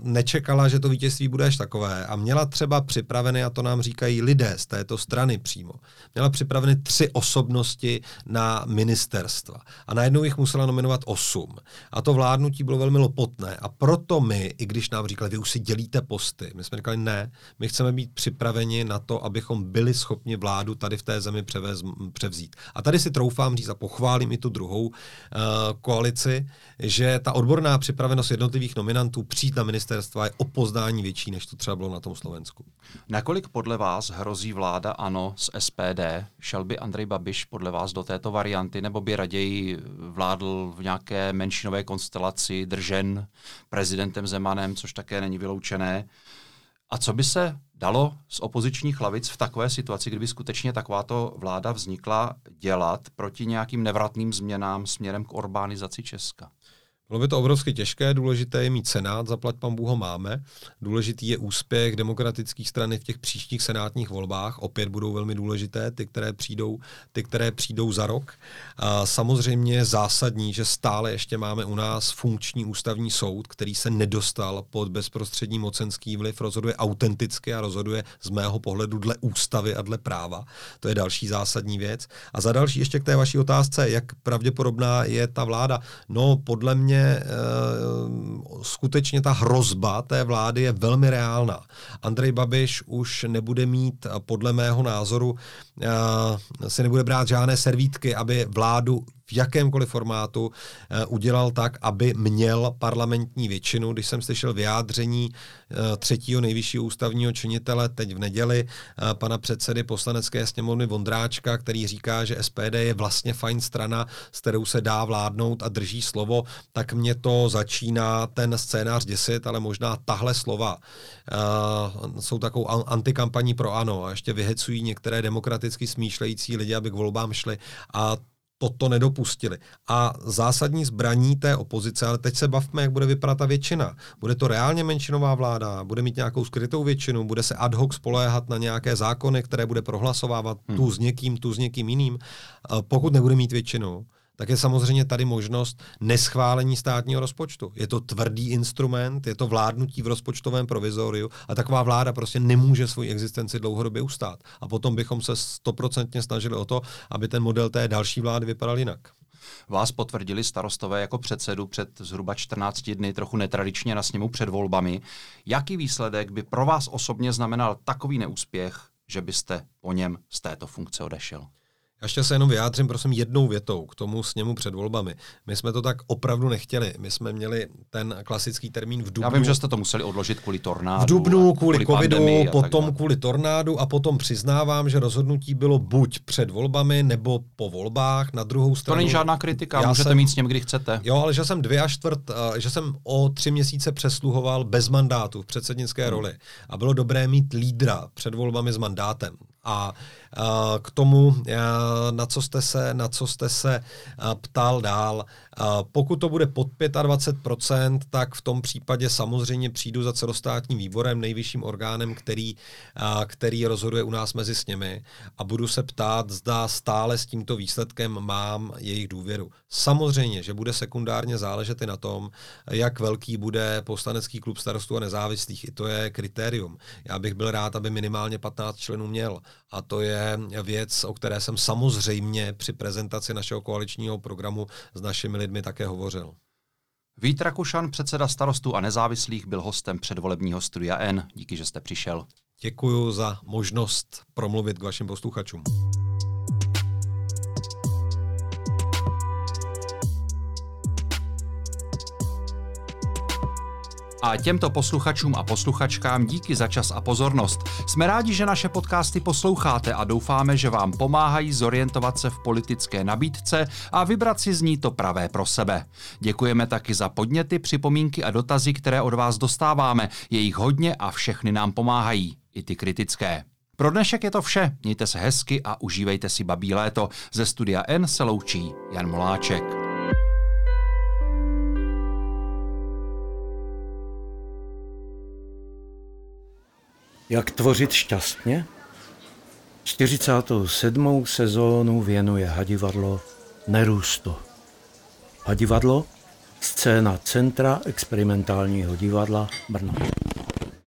nečekala, že to vítězství bude až takové. A měla třeba připraveny, a to nám říkají lidé z této strany přímo, měla připraveny 3 osobnosti na ministerstva. A najednou jich musela nominovat 8. A to vládnutí bylo velmi lopotné. A proto my, i když nám říkali, vy už si dělíte posty, my jsme říkali, ne, my chceme být připraveni na to, abychom byli schopni vládu tady v té zemi převzít. A tady si troufám říct a pochválím i tu druhou koalici, že ta odborná připravenost jednotlivých nominantů přijít na ministerstva je o poznání větší, než to třeba bylo na tom Slovensku. Nakolik podle vás hrozí vláda ANO s SPD? Šel by Andrej Babiš podle vás do této varianty, nebo by raději vládl v nějaké menšinové konstelaci držen prezidentem Zemanem, což také není vyloučené? A co by se dalo z opozičních lavic v takové situaci, kdyby skutečně takováto vláda vznikla, dělat proti nějakým nevratným změnám směrem k orbánizaci Česka? Bylo by to obrovsky těžké, důležité je mít senát, zaplať pambu ho máme, důležitý je úspěch demokratických strany v těch příštích senátních volbách, opět budou velmi důležité, ty, které přijdou za rok. A samozřejmě zásadní, že stále ještě máme u nás funkční ústavní soud, který se nedostal pod bezprostřední mocenský vliv, rozhoduje autenticky a rozhoduje z mého pohledu dle ústavy a dle práva. To je další zásadní věc. A za další ještě k té vaší otázce, jak pravděpodobná je ta vláda. No, podle mě skutečně ta hrozba té vlády je velmi reálná. Andrej Babiš už nebude mít, podle mého názoru, si nebude brát žádné servítky, aby vládu v jakémkoliv formátu udělal tak, aby měl parlamentní většinu. Když jsem slyšel vyjádření třetího nejvyššího ústavního činitele teď v neděli, pana předsedy Poslanecké sněmovny Vondráčka, který říká, že SPD je vlastně fajn strana, s kterou se dá vládnout a drží slovo, tak mě to začíná ten scénář děsit, ale možná tahle slova jsou takovou antikampaní pro ANO a ještě vyhecují některé demokraticky smýšlející lidi, aby k volbám šli a toto nedopustili. A zásadní zbraní té opozice, ale teď se bavme, jak bude vypadat ta většina. Bude to reálně menšinová vláda, bude mít nějakou skrytou většinu, bude se ad hoc spoléhat na nějaké zákony, které bude prohlasovávat tu s někým jiným. Pokud nebude mít většinu, tak je samozřejmě tady možnost neschválení státního rozpočtu. Je to tvrdý instrument, je to vládnutí v rozpočtovém provizoriu a taková vláda prostě nemůže svoji existenci dlouhodobě ustát. A potom bychom se 100% snažili o to, aby ten model té další vlády vypadal jinak. Vás potvrdili starostové jako předsedu před zhruba 14 dny, trochu netradičně na sněmu před volbami. Jaký výsledek by pro vás osobně znamenal takový neúspěch, že byste po něm z této funkce odešel? Ještě se jenom vyjádřím, prosím, jednou větou k tomu sněmu před volbami. My jsme to tak opravdu nechtěli. My jsme měli ten klasický termín v dubnu. Já vím, že jste to museli odložit kvůli tornádu. V dubnu, kvůli covidu, potom kvůli tornádu a potom přiznávám, že rozhodnutí bylo buď před volbami nebo po volbách. Na druhou stranu... To není žádná kritika, můžete mít s ním, kdy chcete. Jo, ale že jsem že jsem o 3 měsíce přesluhoval bez mandátu v předsednické roli a bylo dobré mít lídra před volbami s mandátem. A k tomu, na co jste se ptal dál, pokud to bude pod 25%, tak v tom případě samozřejmě přijdu za celostátním výborem, nejvyšším orgánem, který rozhoduje u nás mezi sněmy a budu se ptát, zda stále s tímto výsledkem mám jejich důvěru. Samozřejmě, že bude sekundárně záležet i na tom, jak velký bude poslanecký klub starostů a nezávislých, i to je kritérium. Já bych byl rád, aby minimálně 15 členů měl. A to je věc, o které jsem samozřejmě při prezentaci našeho koaličního programu s našimi lidmi také hovořil. Vít Rakušan, předseda starostů a nezávislých, byl hostem předvolebního studia N. Díky, že jste přišel. Děkuji za možnost promluvit k vašim posluchačům. A těmto posluchačům a posluchačkám díky za čas a pozornost. Jsme rádi, že naše podcasty posloucháte a doufáme, že vám pomáhají zorientovat se v politické nabídce a vybrat si z ní to pravé pro sebe. Děkujeme taky za podněty, připomínky a dotazy, které od vás dostáváme. Je jich hodně a všechny nám pomáhají, i ty kritické. Pro dnešek je to vše. Mějte se hezky a užívejte si babí léto. Ze studia N se loučí Jan Moláček. Jak tvořit šťastně? 47. sezónu věnuje hadivadlo Nerůsto. Hadivadlo, scéna Centra experimentálního divadla Brno.